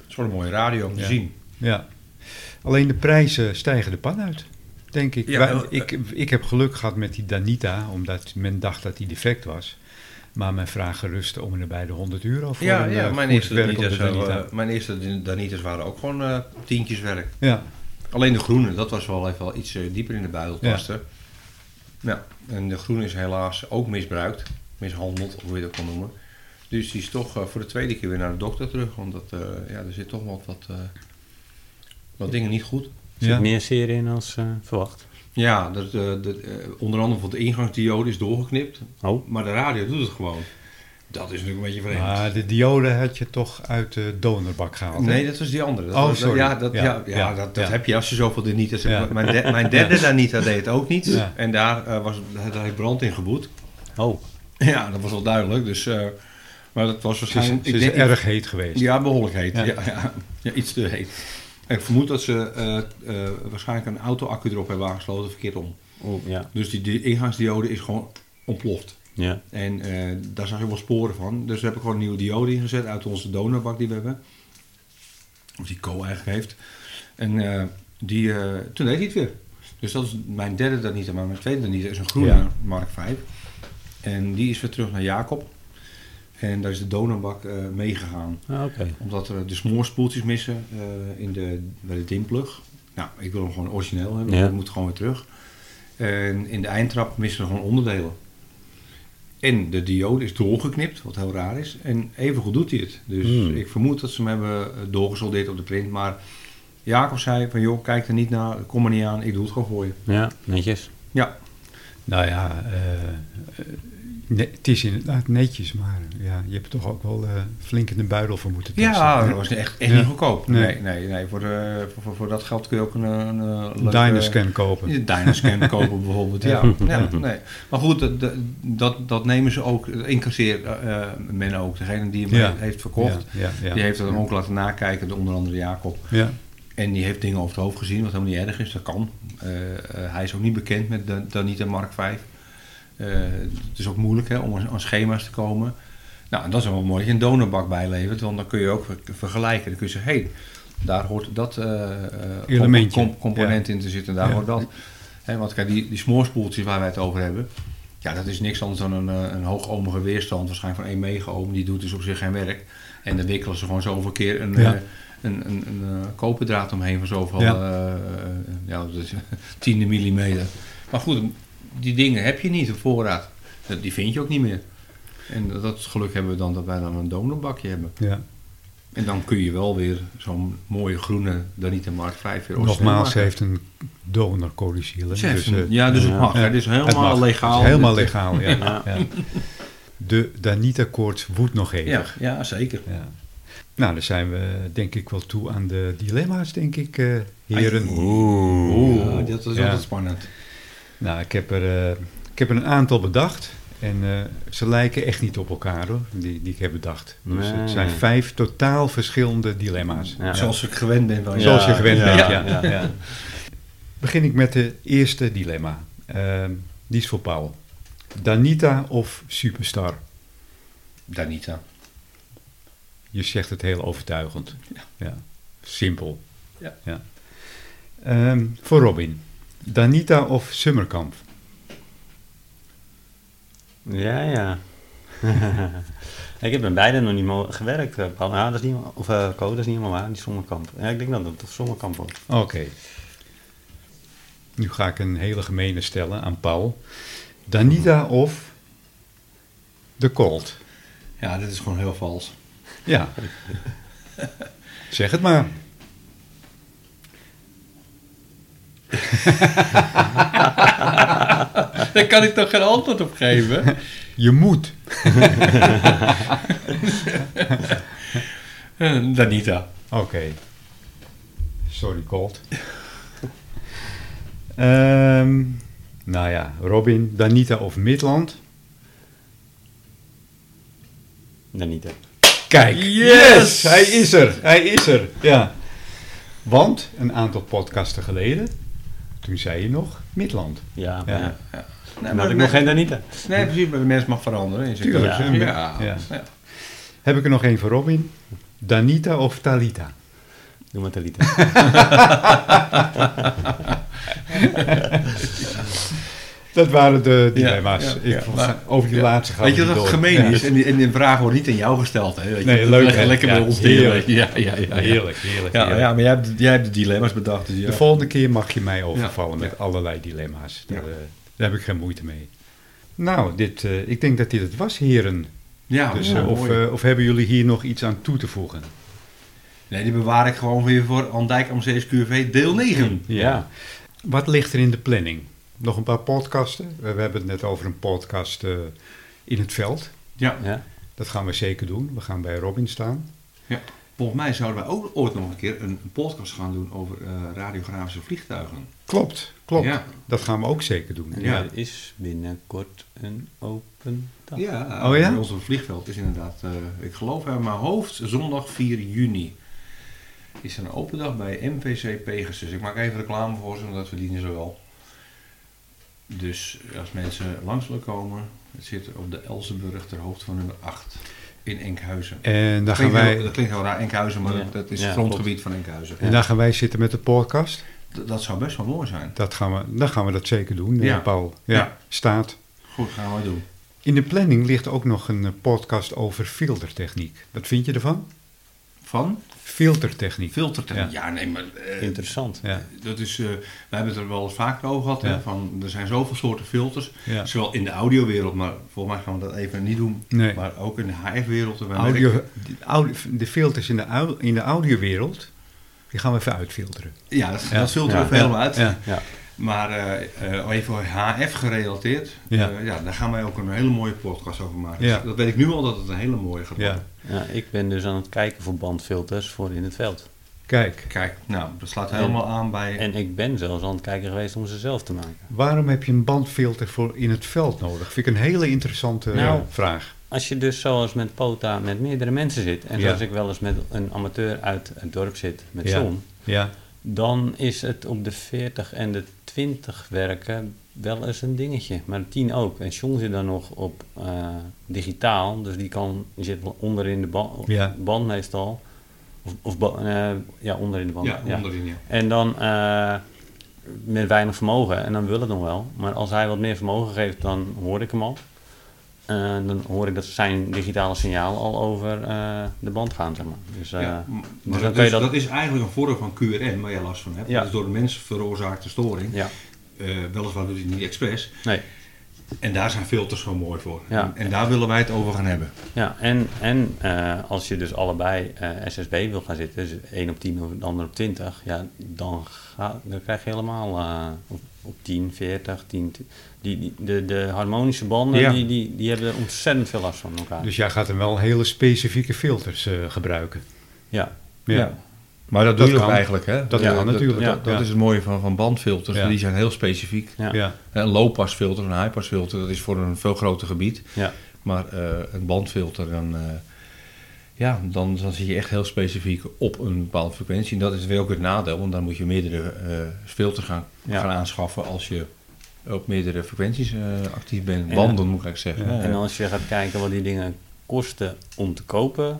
is wel een mooie radio om te zien. Ja. Alleen de prijzen stijgen de pan uit. Denk ik. Ja, ik heb geluk gehad met die Danita, omdat men dacht dat die defect was. Maar mijn vraag gerust om en bij de €100 voor. Ja, mijn eerste Danitas waren ook gewoon tientjes werk. Ja. Alleen de groene, dat was wel even iets dieper in de buidel paste. Ja. Nou, en de groene is helaas ook misbruikt, mishandeld, of hoe je dat kan noemen. Dus die is toch voor de tweede keer weer naar de dokter terug, want er zit toch wat dingen niet goed. Er zit meer serie in als verwacht. Ja, onder andere van de ingangsdiode is doorgeknipt. Oh. Maar de radio doet het gewoon. Dat is natuurlijk een beetje vreemd. Maar de diode had je toch uit de donorbak gehaald? Nee, dat was die andere. Sorry. Dat heb je als je zoveel Danita's hebt. Mijn derde Danita deed het ook niet. Ja. En daar heeft brand in geboet. Oh. Ja, dat was wel duidelijk. Dus, maar dat was waarschijnlijk... Het is erg heet geweest. Ja, behoorlijk heet. Ja, iets te heet. Ik vermoed dat ze waarschijnlijk een auto-accu erop hebben aangesloten verkeerd om. Oh, ja. Dus die ingangsdiode is gewoon ontploft. Ja. En daar zag je wel sporen van. Dus we hebben gewoon een nieuwe diode ingezet uit onze donorbak die we hebben. Of die Ko eigenlijk heeft. En toen deed hij het weer. Dus dat is mijn derde Danita, maar mijn tweede Danita is een groene Mark V. En die is weer terug naar Jacob. En daar is de donorbak meegegaan. Ah, okay. Omdat er de smoorspoeltjes missen bij de dimplug. Nou, ik wil hem gewoon origineel hebben. Ja. Dat moet gewoon weer terug. En in de eindtrap missen er gewoon onderdelen. En de diode is doorgeknipt, wat heel raar is. En evengoed doet hij het. Dus ik vermoed dat ze hem hebben doorgesoldeerd op de print. Maar Jacob zei van, joh, kijk er niet naar. Kom er niet aan. Ik doe het gewoon voor je. Ja, netjes. Ja. Nou ja... het is inderdaad netjes, maar je hebt er toch ook wel flink in de buidel voor moeten testen. Ja, dat was echt niet goedkoop. Nee. Voor dat geld kun je ook een Dynascan kopen. Een Dynascan kopen bijvoorbeeld, nee. Maar goed, dat nemen ze ook, incasseert men ook. Degene die hem heeft verkocht, die heeft dat ook laten nakijken, onder andere Jacob. Ja. En die heeft dingen over het hoofd gezien, wat helemaal niet erg is, dat kan. Hij is ook niet bekend met Danita Mark V. Het is ook moeilijk om aan schema's te komen. Nou, en dat is wel mooi dat je een donorbak bijlevert, want dan kun je ook vergelijken. Dan kun je zeggen, hé, daar hoort dat component in te zitten, daar hoort dat. Want kijk, die smoorspoeltjes waar wij het over hebben, ja, dat is niks anders dan een hoogohmige weerstand, waarschijnlijk van 1 megaohm, die doet dus op zich geen werk. En dan wikkelen ze gewoon zoveel keer een koperdraad omheen van zoveel dus, tiende millimeter. Maar goed... Die dingen heb je niet, een voorraad. Die vind je ook niet meer. En dat geluk hebben we dan dat wij dan een donorbakje hebben. Ja. En dan kun je wel weer zo'n mooie groene Danita Mark 5 weer opstellen. Nogmaals, ze heeft een donorcodicil. Dus, het mag. Het is helemaal legaal. Helemaal legaal, ja. Ja. De Danita-koorts woedt nog eeuwig. Ja, ja, zeker. Ja. Nou, dan zijn we denk ik wel toe aan de dilemma's, denk ik, heren. Oeh, ja, dat is altijd spannend. Nou, ik heb er een aantal bedacht. En ze lijken echt niet op elkaar, hoor, die ik heb bedacht. Dus het zijn 5 totaal verschillende dilemma's. Ja. Zoals ik gewend ben. Dan. Zoals je gewend bent, ja. Begin ik met de eerste dilemma. Die is voor Paul. Danita of Superstar? Danita. Je zegt het heel overtuigend. Ja. Simpel. Ja. Voor Robin. Danita of Sommerkamp? Ja. Ik heb bij beide nog niet gewerkt. Dat is niet, of Ko, dat is niet helemaal waar. Die Sommerkamp. Ja, ik denk dat het toch Sommerkamp wordt. Oké. Nu ga ik een hele gemene stellen aan Paul. Danita of de Colt? Ja, dit is gewoon heel vals. Ja. Zeg het maar. Daar kan ik toch geen antwoord op geven? Je moet. Danita. Oké. Sorry, Colt. Nou ja, Robin, Danita of Midland? Danita. Kijk, yes! Hij is er, ja. Want, een aantal podcasten geleden, toen zei je nog Midland. Ja. Nee, maar had ik nog geen Danita. Nee, precies, maar de mens mag veranderen. Tuurlijk. Ja. Heb ik er nog één voor Robin? Danita of Talita? Doe maar Talita. Dat waren de dilemma's. Over die laatste gaan. Weet je dat het gemeen is? En de vragen worden niet aan jou gesteld. Hè? Leuk. Lekker bij ons delen. Ja. Heerlijk. Ja, maar jij hebt de dilemma's bedacht. Dus de volgende keer mag je mij overvallen met allerlei dilemma's. Daar heb ik geen moeite mee. Nou, ik denk dat dit het was, heren. Ja, dus, of hebben jullie hier nog iets aan toe te voegen? Nee, die bewaar ik gewoon weer voor Andijk Am See Is QRV deel 9. Ja. Wat ligt er in de planning? Nog een paar podcasten. We hebben het net over een podcast in het veld. Ja. Dat gaan we zeker doen. We gaan bij Robin staan. Ja. Volgens mij zouden wij ook ooit nog een keer een podcast gaan doen over radiografische vliegtuigen. Klopt. Ja. Dat gaan we ook zeker doen. Ja. Er is binnenkort een open dag. Ja, in ons vliegveld is inderdaad, ik geloof in mijn hoofd, zondag 4 juni. Is er een open dag bij MVC Pegasus. Ik maak even reclame voor ze, omdat we dienen ze wel. Dus als mensen langs willen komen, het zit op de Elsenburg ter hoogte van nummer 8 in Enkhuizen. En daar gaan wij... Dat klinkt heel raar, Enkhuizen, maar dat is het grondgebied van Enkhuizen. Ja. En daar gaan wij zitten met de podcast? Dat zou best wel mooi zijn. Dan gaan we dat zeker doen, Paul. Ja, staat. Goed, gaan we doen. In de planning ligt ook nog een podcast over filtertechniek. Wat vind je ervan? Van? Filtertechniek. Ja, nee, maar... interessant. Ja. Dat is, we hebben het er wel eens vaker over gehad. Ja. Hè, van, er zijn zoveel soorten filters. Ja. Zowel in de audiowereld, maar volgens mij gaan we dat even niet doen. Nee. Maar ook in de HF-wereld. De filters in de audiowereld, die gaan we even uitfilteren. Ja, dat filteren we helemaal uit. Ja. Maar even HF gerelateerd, daar gaan wij ook een hele mooie podcast over maken. Ja. Dus dat weet ik nu al dat het een hele mooie gaat worden. Ja, ik ben dus aan het kijken voor bandfilters voor in het veld. Kijk, nou, dat slaat helemaal aan bij... En ik ben zelfs aan het kijken geweest om ze zelf te maken. Waarom heb je een bandfilter voor in het veld nodig? Vind ik een hele interessante vraag. Als je dus zoals met POTA met meerdere mensen zit... en zoals ik wel eens met een amateur uit het dorp zit, met zon... Ja. Dan is het op de 40 en de 20 werken wel eens een dingetje. Maar de 10 ook. En John zit dan nog op digitaal. Dus die zit onderin de band meestal. Of onderin de band. Ja, onderin, ja. En dan met weinig vermogen. En dan wil het nog wel. Maar als hij wat meer vermogen geeft, dan hoor ik hem al. Dan hoor ik dat zijn digitale signaal al over de band gaan, zeg maar. Dat is eigenlijk een vorm van QRM waar je last van hebt. Ja. Dat is door de mens veroorzaakte storing. Ja. Weliswaar doet hij niet expres. Nee. En daar zijn filters zo mooi voor. Ja. En daar willen wij het over gaan hebben. Ja, en als je dus allebei SSB wil gaan zitten, dus 1 op 10 of de ander op 20, ja, dan krijg je helemaal op 10, 40, 10... De harmonische banden, ja, die hebben ontzettend veel last van elkaar. Dus jij gaat dan wel hele specifieke filters gebruiken. Ja. Ja. Maar dat doe je ook eigenlijk, hè? Dat kan natuurlijk. Dat is het mooie van bandfilters. Ja. Die zijn heel specifiek. Ja. Ja. Een low-passfilter, een high-passfilter, dat is voor een veel groter gebied. Ja. Maar een bandfilter, dan zit je echt heel specifiek op een bepaalde frequentie. En dat is weer ook het nadeel, want dan moet je meerdere filters gaan aanschaffen als je op meerdere frequenties actief bent. Banden, moet ik zeggen. Ja. En als je gaat kijken wat die dingen kosten om te kopen,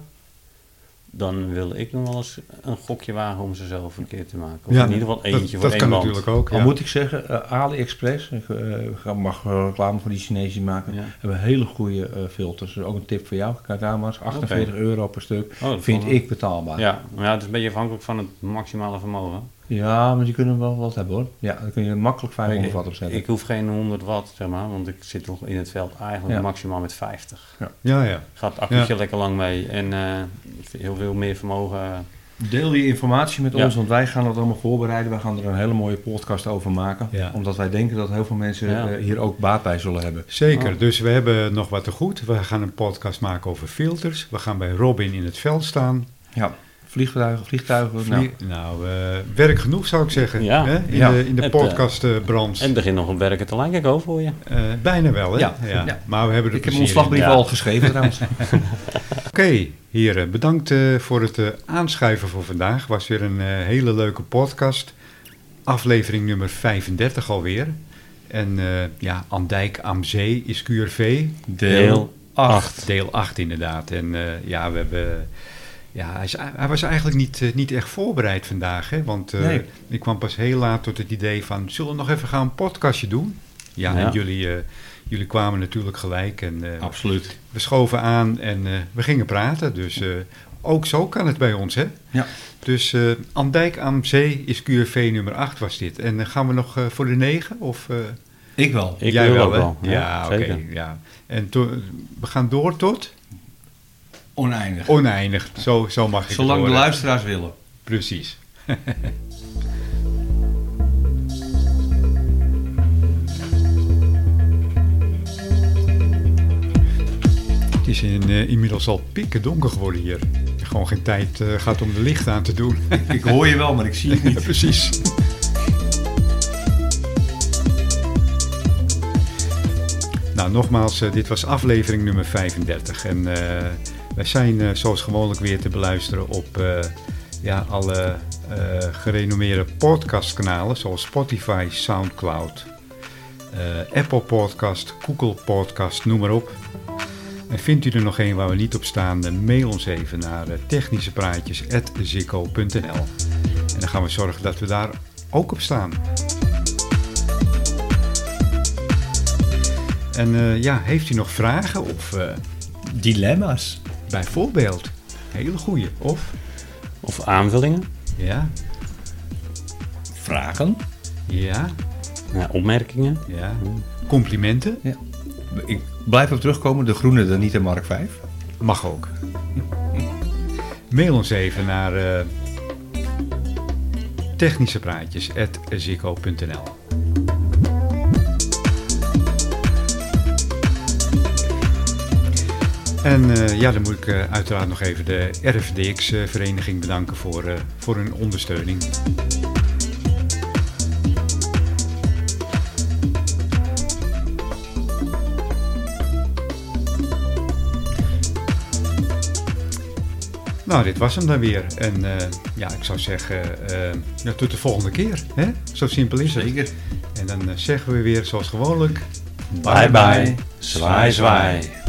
dan wil ik nog wel eens een gokje wagen om ze zelf een keer te maken. Of in ieder geval eentje voor één band. Dat kan natuurlijk ook. Ja. Al moet ik zeggen, AliExpress, ik mag reclame voor die Chinezen maken, hebben hele goede filters. Dus ook een tip voor jou, camera's, €48 per stuk, vind ik betaalbaar. Ja, maar het is een beetje afhankelijk van het maximale vermogen. Ja, maar die kunnen wel wat hebben, hoor. Ja, dan kun je makkelijk 500 watt opzetten. Ik hoef geen 100 watt, zeg maar, want ik zit toch in het veld eigenlijk maximaal met 50. Ja. Gaat het accu'tje lekker lang mee en heel veel meer vermogen. Deel je informatie met ons, want wij gaan dat allemaal voorbereiden. Wij gaan er een hele mooie podcast over maken. Ja. Omdat wij denken dat heel veel mensen hier ook baat bij zullen hebben. Zeker, dus we hebben nog wat te goed. We gaan een podcast maken over filters. We gaan bij Robin in het veld staan. Ja. Vliegtuigen. Werk genoeg zou ik zeggen. Ja. Hè? In de podcastbranche. En begin nog een werken te lang, ook voor je. Bijna wel, hè? Ja. Maar we hebben er plezier in. Ik heb ontslagbrief al geschreven trouwens. Oké, heren. Bedankt voor het aanschuiven voor vandaag. Het was weer een hele leuke podcast. Aflevering nummer 35 alweer. En Andijk Am See Is QRV. Deel 8. Deel 8 inderdaad. En we hebben... Ja, hij was eigenlijk niet echt voorbereid vandaag, hè? Want ik kwam pas heel laat tot het idee van, zullen we nog even gaan een podcastje doen? Ja. En jullie kwamen natuurlijk gelijk. En, absoluut. We schoven aan en we gingen praten, dus ook zo kan het bij ons, hè? Ja. Dus Andijk Am See Is QRV nummer 8 was dit. En gaan we nog voor de 9 of... Ik wel. Jij wel, hè? Wel. Ja, oké. Ja. En we gaan door tot... Oneindig. Oneindig, zo mag ik het horen. Zolang de luisteraars willen. Precies. Het is inmiddels al pikken donker geworden hier. Gewoon geen tijd gaat om de licht aan te doen. Ik hoor je wel, maar ik zie je niet. Precies. Nou, nogmaals, dit was aflevering nummer 35. En... wij zijn zoals gewoonlijk weer te beluisteren op alle gerenommeerde podcastkanalen zoals Spotify, Soundcloud, Apple Podcast, Google Podcast, noem maar op. En vindt u er nog een waar we niet op staan, mail ons even naar technischepraatjes@zikko.nl. En dan gaan we zorgen dat we daar ook op staan. En heeft u nog vragen of dilemma's? Bijvoorbeeld, hele goeie. Of aanvullingen. Ja. Vragen. Ja. Opmerkingen. Ja. Complimenten. Ja. Ik blijf op terugkomen, de groene Danita Mark 5. Mag ook. Mail ons even naar technischepraatjes@zikko.nl. En dan moet ik uiteraard nog even de RFDX-vereniging bedanken voor hun ondersteuning. Nou, dit was hem dan weer. En ik zou zeggen, tot de volgende keer. Hè? Zo simpel is het. Zeker. En dan zeggen we weer zoals gewoonlijk... Bye bye, zwaai zwaai.